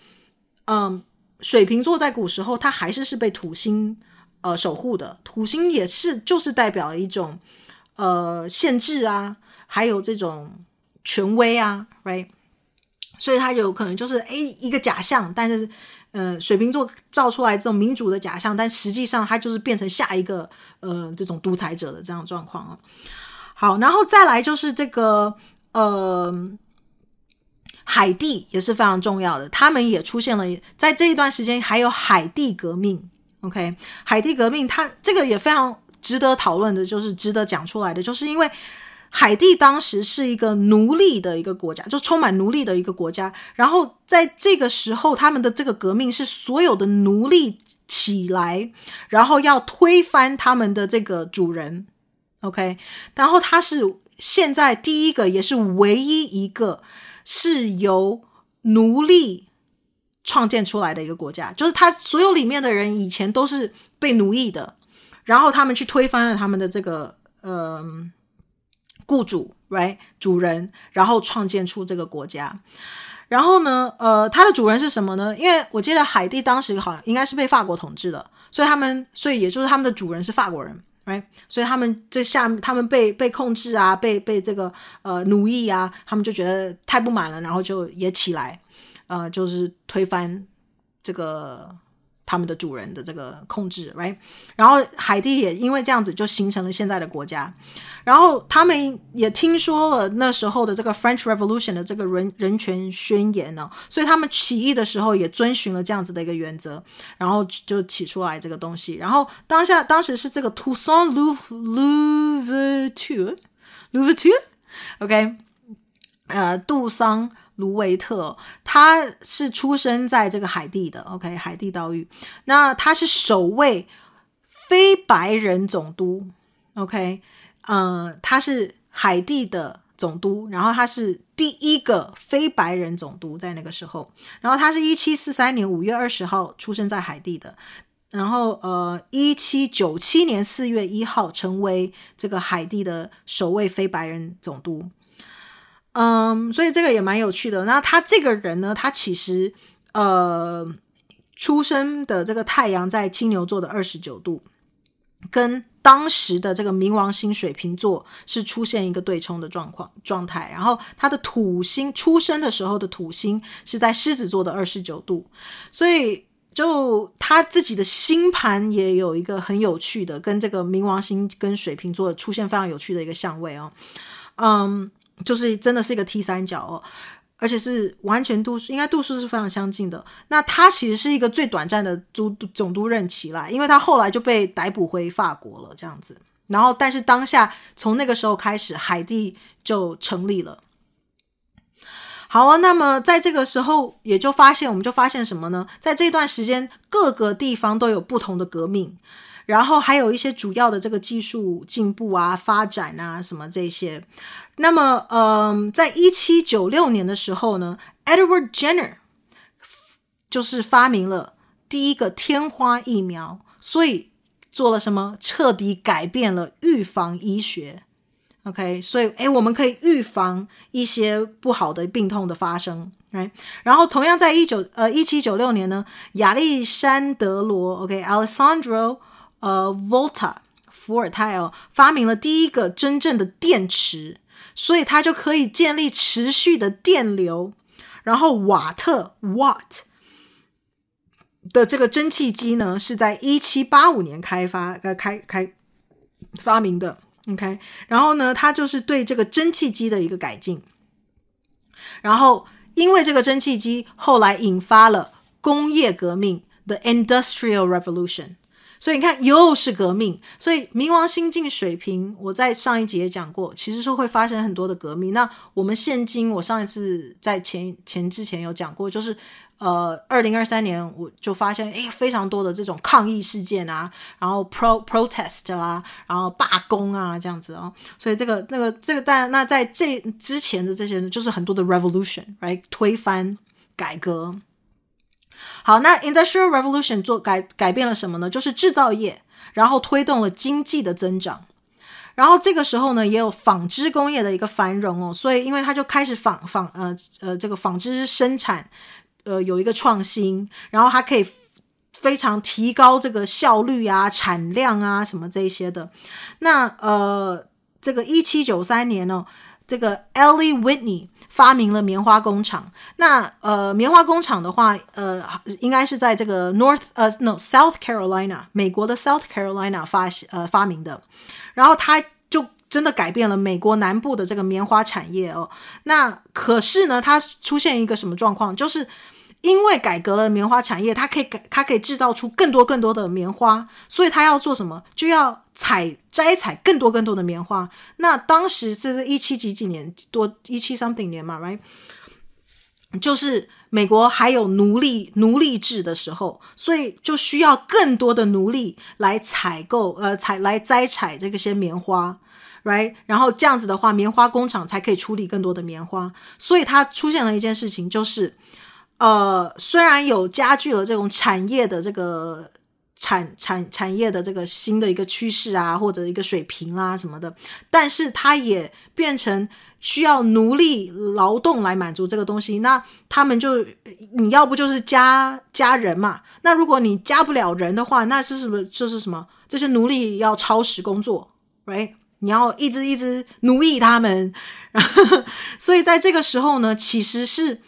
嗯，水瓶座在古时候他还是是被土星呃守护的，土星也是就是代表一种呃，限制啊，还有这种权威啊 ，right？ 所以它有可能就是诶一个假象，但是呃，水瓶座造出来这种民主的假象，但实际上它就是变成下一个呃这种独裁者的这样的状况啊。好，然后再来就是这个呃。海地也是非常重要的，他们也出现了在这一段时间，还有海地革命 ，OK？ 海地革命它这个也非常。值得讨论的就是值得讲出来的，就是因为海地当时是一个奴隶的一个国家，就充满奴隶的一个国家，然后在这个时候他们的这个革命是所有的奴隶起来，然后要推翻他们的这个主人 OK， 然后他是现在第一个也是唯一一个是由奴隶创建出来的一个国家，就是他所有里面的人以前都是被奴役的，然后他们去推翻了他们的这个呃雇主 right 主人，然后创建出这个国家。然后呢呃他的主人是什么呢？因为我记得海地当时好像应该是被法国统治的，所以他们所以也就是他们的主人是法国人 right， 所以他们这下他们被被控制啊，被被这个呃奴役啊，他们就觉得太不满了，然后就也起来呃就是推翻这个他们的主人的这个控制 right， 然后海地也因为这样子就形成了现在的国家。然后他们也听说了那时候的这个 French Revolution 的这个 人, 人权宣言呢、哦，所以他们起义的时候也遵循了这样子的一个原则，然后就起出来这个东西。然后当下当时是这个 Toussaint Louverture Louverture OK 呃杜桑卢维特，他是出生在这个海地的 OK 海地岛屿，那他是首位非白人总督 OK 呃，他是海地的总督，然后他是第一个非白人总督在那个时候，然后他是一七四三年五月二十号出生在海地的，然后呃一七九七年四月一号成为这个海地的首位非白人总督。嗯，所以这个也蛮有趣的。那他这个人呢，他其实呃出生的这个太阳在金牛座的二十九度，跟当时的这个冥王星水瓶座是出现一个对冲的状况状态。然后他的土星出生的时候的土星是在狮子座的二十九度，所以就他自己的星盘也有一个很有趣的，跟这个冥王星跟水瓶座出现非常有趣的一个相位哦。嗯。就是真的是一个 T 三角哦，而且是完全度数，应该度数是非常相近的。那他其实是一个最短暂的总督任期啦，因为他后来就被逮捕回法国了这样子。然后但是当下从那个时候开始海地就成立了。好啊，那么在这个时候也就发现我们就发现什么呢？在这段时间各个地方都有不同的革命，然后还有一些主要的这个技术进步啊、发展啊什么这些。那么嗯，在一七九六年的时候呢， Edward Jenner 就是发明了第一个天花疫苗，所以做了什么？彻底改变了预防医学。OK， 所以诶我们可以预防一些不好的病痛的发生。Right? 然后同样在一七九六年呢，亚历山德罗 OK Alessandro、呃、Volta 伏尔泰、哦、发明了第一个真正的电池，所以它就可以建立持续的电流。然后瓦特 Watt 的这个蒸汽机呢是在一七八五年开发、呃、开开发明的。OK， 然后呢它就是对这个蒸汽机的一个改进。然后因为这个蒸汽机后来引发了工业革命 The Industrial Revolution， 所以你看又是革命。所以冥王星进水瓶，我在上一集也讲过，其实是会发生很多的革命。那我们现今，我上一次在前前之前有讲过，就是呃二零二三年我就发现诶非常多的这种抗议事件啊，然后 pro, protest 啊，然后罢工啊这样子哦。所以这个那个这个但那在这之前的这些呢，就是很多的 revolution， right， 推翻改革。好，那 Industrial Revolution 做改改变了什么呢？就是制造业，然后推动了经济的增长。然后这个时候呢，也有纺织工业的一个繁荣哦，所以因为它就开始纺纺呃呃这个纺织生产呃，有一个创新，然后它可以非常提高这个效率啊、产量啊什么这一些的。那呃，这个一七九三年哦，这个 Eli Whitney 发明了棉花工厂。那呃，棉花工厂的话，呃，应该是在这个 North 呃 no South Carolina 美国的 South Carolina 发呃发明的，然后它就真的改变了美国南部的这个棉花产业哦。那可是呢，它出现一个什么状况，就是因为改革了棉花产业，它可以它可以制造出更多更多的棉花，所以它要做什么？就要采摘采更多更多的棉花。那当时是一七几几年多一七 something 年嘛 ，right？ 就是美国还有奴隶奴隶制的时候，所以就需要更多的奴隶来采购呃采来摘采这些棉花。Right? 然后这样子的话，棉花工厂才可以处理更多的棉花。所以它出现了一件事情，就是呃，虽然有加剧了这种产业的这个产产产业的这个新的一个趋势啊，或者一个水平啊什么的，但是它也变成需要奴隶劳动来满足这个东西。那他们就你要不就是加加人嘛，那如果你加不了人的话，那是什么？就是什么？这些奴隶要超时工作 ，right？你要一直一直奴役他们。所以在这个时候呢，其实是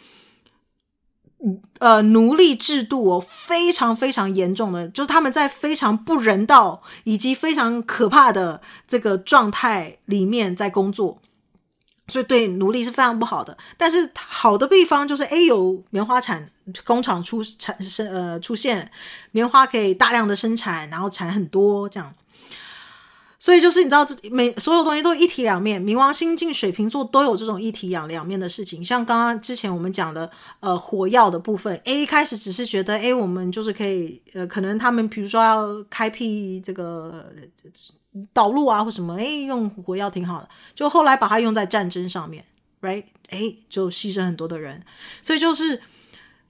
呃奴隶制度哦非常非常严重的，就是他们在非常不人道以及非常可怕的这个状态里面在工作，所以对奴隶是非常不好的。但是好的地方就是诶有棉花产工厂出产呃出现，棉花可以大量的生产，然后产很多这样。所以就是你知道，每所有东西都一体两面，冥王星进水瓶座都有这种一体两两面的事情。像刚刚之前我们讲的，呃，火药的部分 ，A 一开始只是觉得，哎，我们就是可以，呃，可能他们比如说要开辟这个道路啊或什么，哎，用火药挺好的，就后来把它用在战争上面 ，right？ 哎，就牺牲很多的人。所以就是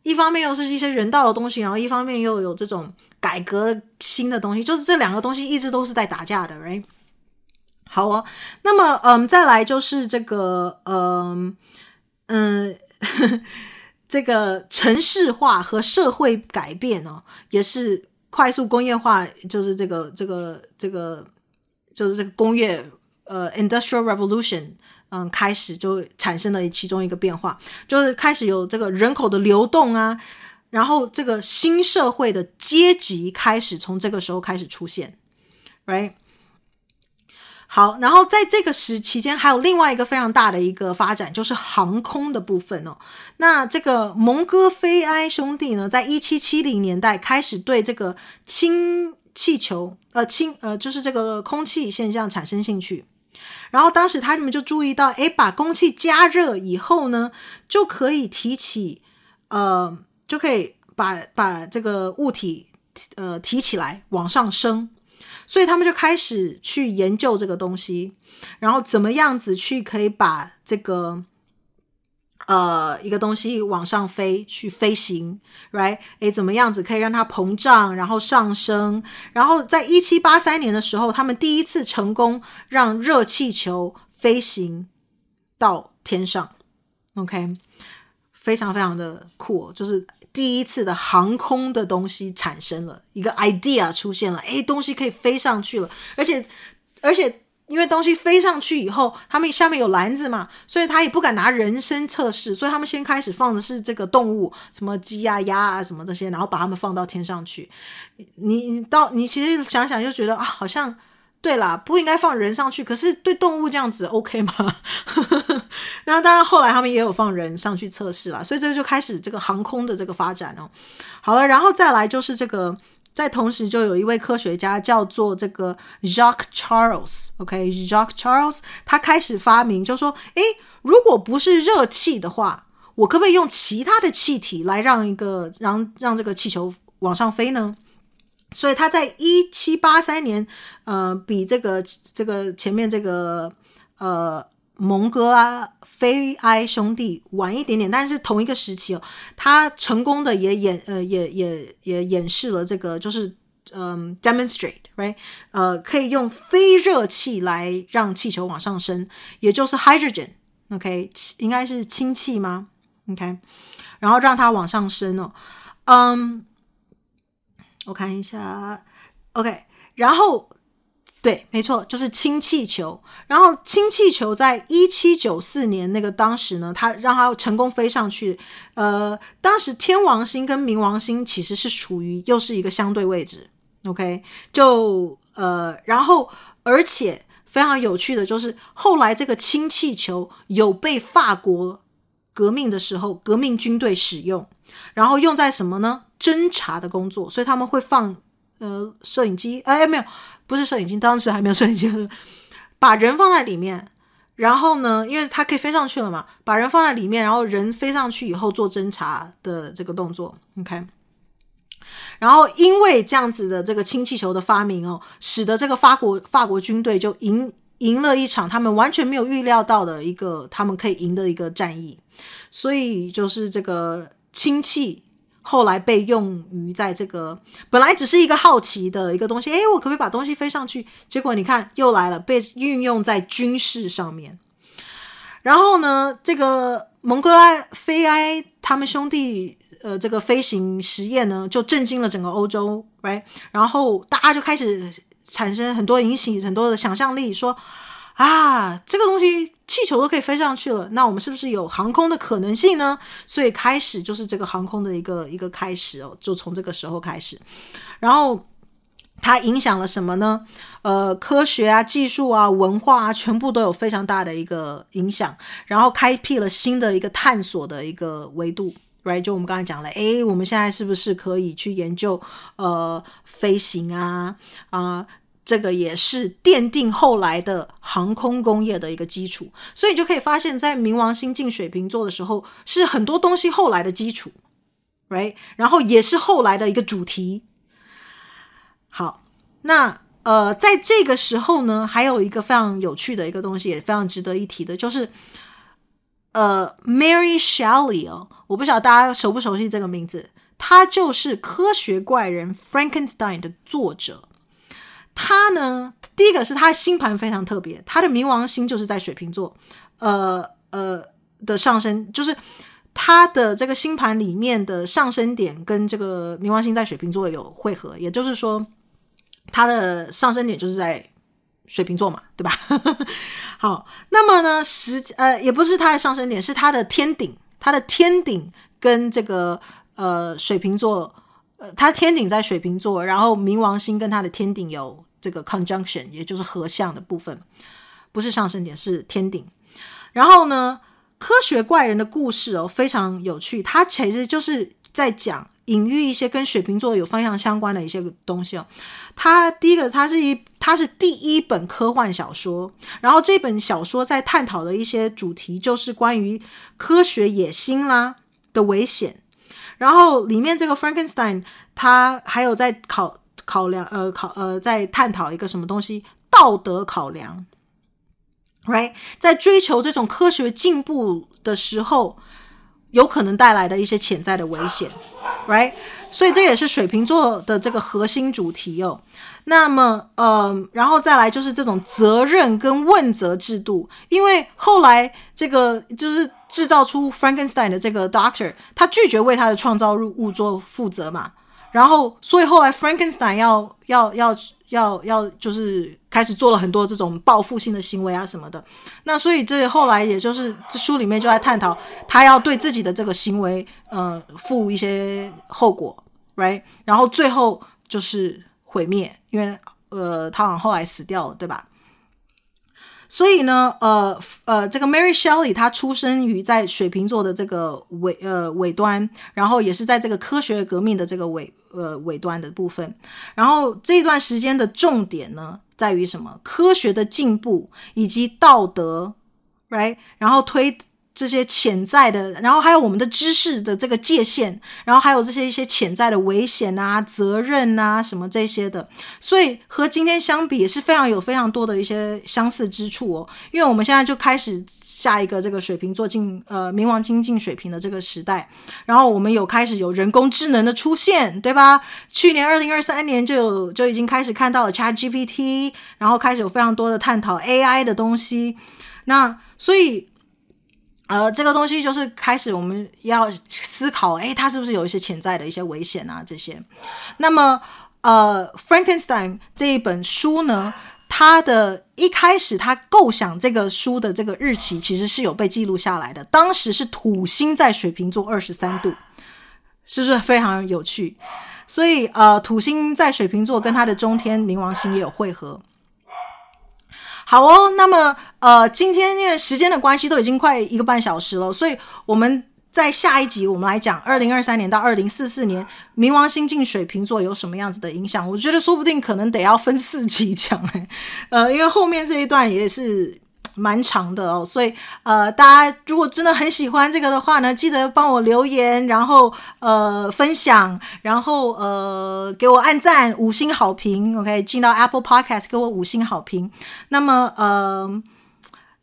一方面又是一些人道的东西，然后一方面又有这种改革新的东西，就是这两个东西一直都是在打架的 ，right？ 好哦，那么嗯，再来就是这个嗯嗯呵呵，这个城市化和社会改变哦，也是快速工业化，就是这个这个这个就是这个工业呃 Industrial Revolution。嗯，开始就产生了其中一个变化，就是开始有这个人口的流动啊，然后这个新社会的阶级开始从这个时候开始出现 ，right？ 好，然后在这个时期间，还有另外一个非常大的一个发展，就是航空的部分哦。那这个蒙哥菲埃兄弟呢，在一七七零年代开始对这个氢气球，呃，氢呃，就是这个空气现象产生兴趣。然后当时他们就注意到，诶，把空气加热以后呢，就可以提起，呃，就可以把把这个物体，呃，提起来往上升。所以他们就开始去研究这个东西，然后怎么样子去可以把这个呃一个东西往上飞，去飞行 right 诶怎么样子可以让它膨胀然后上升。然后在一七八三年的时候，他们第一次成功让热气球飞行到天上。 OK， 非常非常的酷哦，就是第一次的航空的东西产生了，一个 idea 出现了，诶东西可以飞上去了。而且而且因为东西飞上去以后，他们下面有篮子嘛，所以他也不敢拿人身测试，所以他们先开始放的是这个动物，什么鸡啊鸭啊什么这些，然后把他们放到天上去。你你到你其实想想就觉得啊，好像对啦，不应该放人上去，可是对动物这样子 OK 吗？然后当然后来他们也有放人上去测试啦，所以这就开始这个航空的这个发展哦。好了，然后再来就是这个在同时就有一位科学家叫做这个 Jacques Charles， OK， Jacques Charles 他开始发明就说，诶如果不是热气的话，我可不可以用其他的气体来让一个让让这个气球往上飞呢？所以他在一七八三年呃比这个这个前面这个呃蒙哥啊菲埃兄弟晚一点点，但是同一个时期哦，他成功的也演呃也也也演示了这个，就是嗯 demonstrate right 呃可以用非热气来让气球往上升，也就是 hydrogen OK 应该是氢气吗 OK， 然后让它往上升哦。嗯，我看一下 OK， 然后对没错就是氢气球。然后氢气球在一七九四年那个当时呢，它让它成功飞上去。呃，当时天王星跟冥王星其实是处于又是一个相对位置 OK， 就呃，然后而且非常有趣的就是后来这个氢气球有被法国革命的时候革命军队使用，然后用在什么呢？侦查的工作。所以他们会放呃摄影机哎没有不是摄影机，当时还没有摄影机，把人放在里面，然后呢因为它可以飞上去了嘛，把人放在里面，然后人飞上去以后做侦查的这个动作 OK。 然后因为这样子的这个氢气球的发明哦，使得这个法国法国军队就赢赢了一场他们完全没有预料到的一个他们可以赢的一个战役。所以就是这个氢气后来被用于在这个本来只是一个好奇的一个东西，诶我可不可以把东西飞上去，结果你看又来了，被运用在军事上面。然后呢这个蒙哥埃菲埃他们兄弟呃，这个飞行实验呢就震惊了整个欧洲 right， 然后大家就开始产生很多引起很多的想象力，说啊这个东西气球都可以飞上去了，那我们是不是有航空的可能性呢？所以开始就是这个航空的一个一个开始哦，就从这个时候开始。然后它影响了什么呢？呃，科学啊技术啊文化啊全部都有非常大的一个影响，然后开辟了新的一个探索的一个维度 right， 就我们刚才讲了，诶我们现在是不是可以去研究呃飞行啊啊、呃这个也是奠定后来的航空工业的一个基础。所以你就可以发现在冥王星进水瓶座的时候是很多东西后来的基础 right， 然后也是后来的一个主题。好，那呃，在这个时候呢还有一个非常有趣的一个东西也非常值得一提的，就是呃 Mary Shelley 哦，我不晓得大家熟不熟悉这个名字，她就是科学怪人 Frankenstein 的作者。他呢第一个是他的星盘非常特别，他的冥王星就是在水瓶座呃呃的上升，就是他的这个星盘里面的上升点跟这个冥王星在水瓶座有汇合，也就是说他的上升点就是在水瓶座嘛，对吧？好，那么呢实呃也不是他的上升点，是他的天顶，他的天顶跟这个呃水瓶座呃他天顶在水瓶座，然后冥王星跟他的天顶有这个 conjunction， 也就是合相的部分，不是上升点，是天顶。然后呢科学怪人的故事哦非常有趣，它其实就是在讲隐喻一些跟水瓶座有非常相关的一些东西哦。它第一个它是一它是第一本科幻小说，然后这本小说在探讨的一些主题就是关于科学野心啦的危险。然后里面这个 Frankenstein 他还有在考考量呃考呃在探讨一个什么东西，道德考量 right， 在追求这种科学进步的时候有可能带来的一些潜在的危险 right， 所以这也是水瓶座的这个核心主题哦。那么呃，然后再来就是这种责任跟问责制度，因为后来这个就是制造出 Frankenstein 的这个 Doctor， 他拒绝为他的创造物做负责嘛，然后所以后来 Frankenstein 要要要要要就是开始做了很多这种报复性的行为啊什么的，那所以这后来也就是这书里面就在探讨他要对自己的这个行为呃负一些后果 right， 然后最后就是毁灭，因为呃他好像后来死掉了对吧。所以呢呃呃这个 Mary Shelley 她出生于在水瓶座的这个尾呃尾端，然后也是在这个科学革命的这个尾呃尾端的部分，然后这段时间的重点呢在于什么，科学的进步以及道德 right， 然后推这些潜在的，然后还有我们的知识的这个界限，然后还有这些一些潜在的危险啊责任啊什么这些的，所以和今天相比也是非常有非常多的一些相似之处哦。因为我们现在就开始下一个这个水瓶座进呃冥王星进水瓶的这个时代，然后我们有开始有人工智能的出现对吧，去年二零二三年就有就已经开始看到了 ChatGPT， 然后开始有非常多的探讨 A I 的东西，那所以呃，这个东西就是开始我们要思考，诶，它是不是有一些潜在的一些危险啊这些。那么呃 Frankenstein 这一本书呢，它的一开始它构想这个书的这个日期其实是有被记录下来的，当时是土星在水瓶座二十三度，是不是非常有趣。所以呃，土星在水瓶座跟它的中天冥王星也有会合。好哦，那么呃，今天因为时间的关系都已经快一个半小时了，所以我们在下一集我们来讲二零二三年到二零四四年冥王星进水瓶座有什么样子的影响，我觉得说不定可能得要分四集讲、欸、呃，因为后面这一段也是蛮长的哦，所以呃，大家如果真的很喜欢这个的话呢，记得帮我留言，然后呃分享，然后呃给我按赞五星好评 ，OK， 进到 Apple Podcast 给我五星好评。那么呃，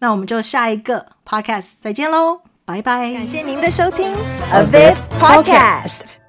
那我们就下一个 Podcast 再见喽，拜拜！感谢您的收听 Aviv Podcast。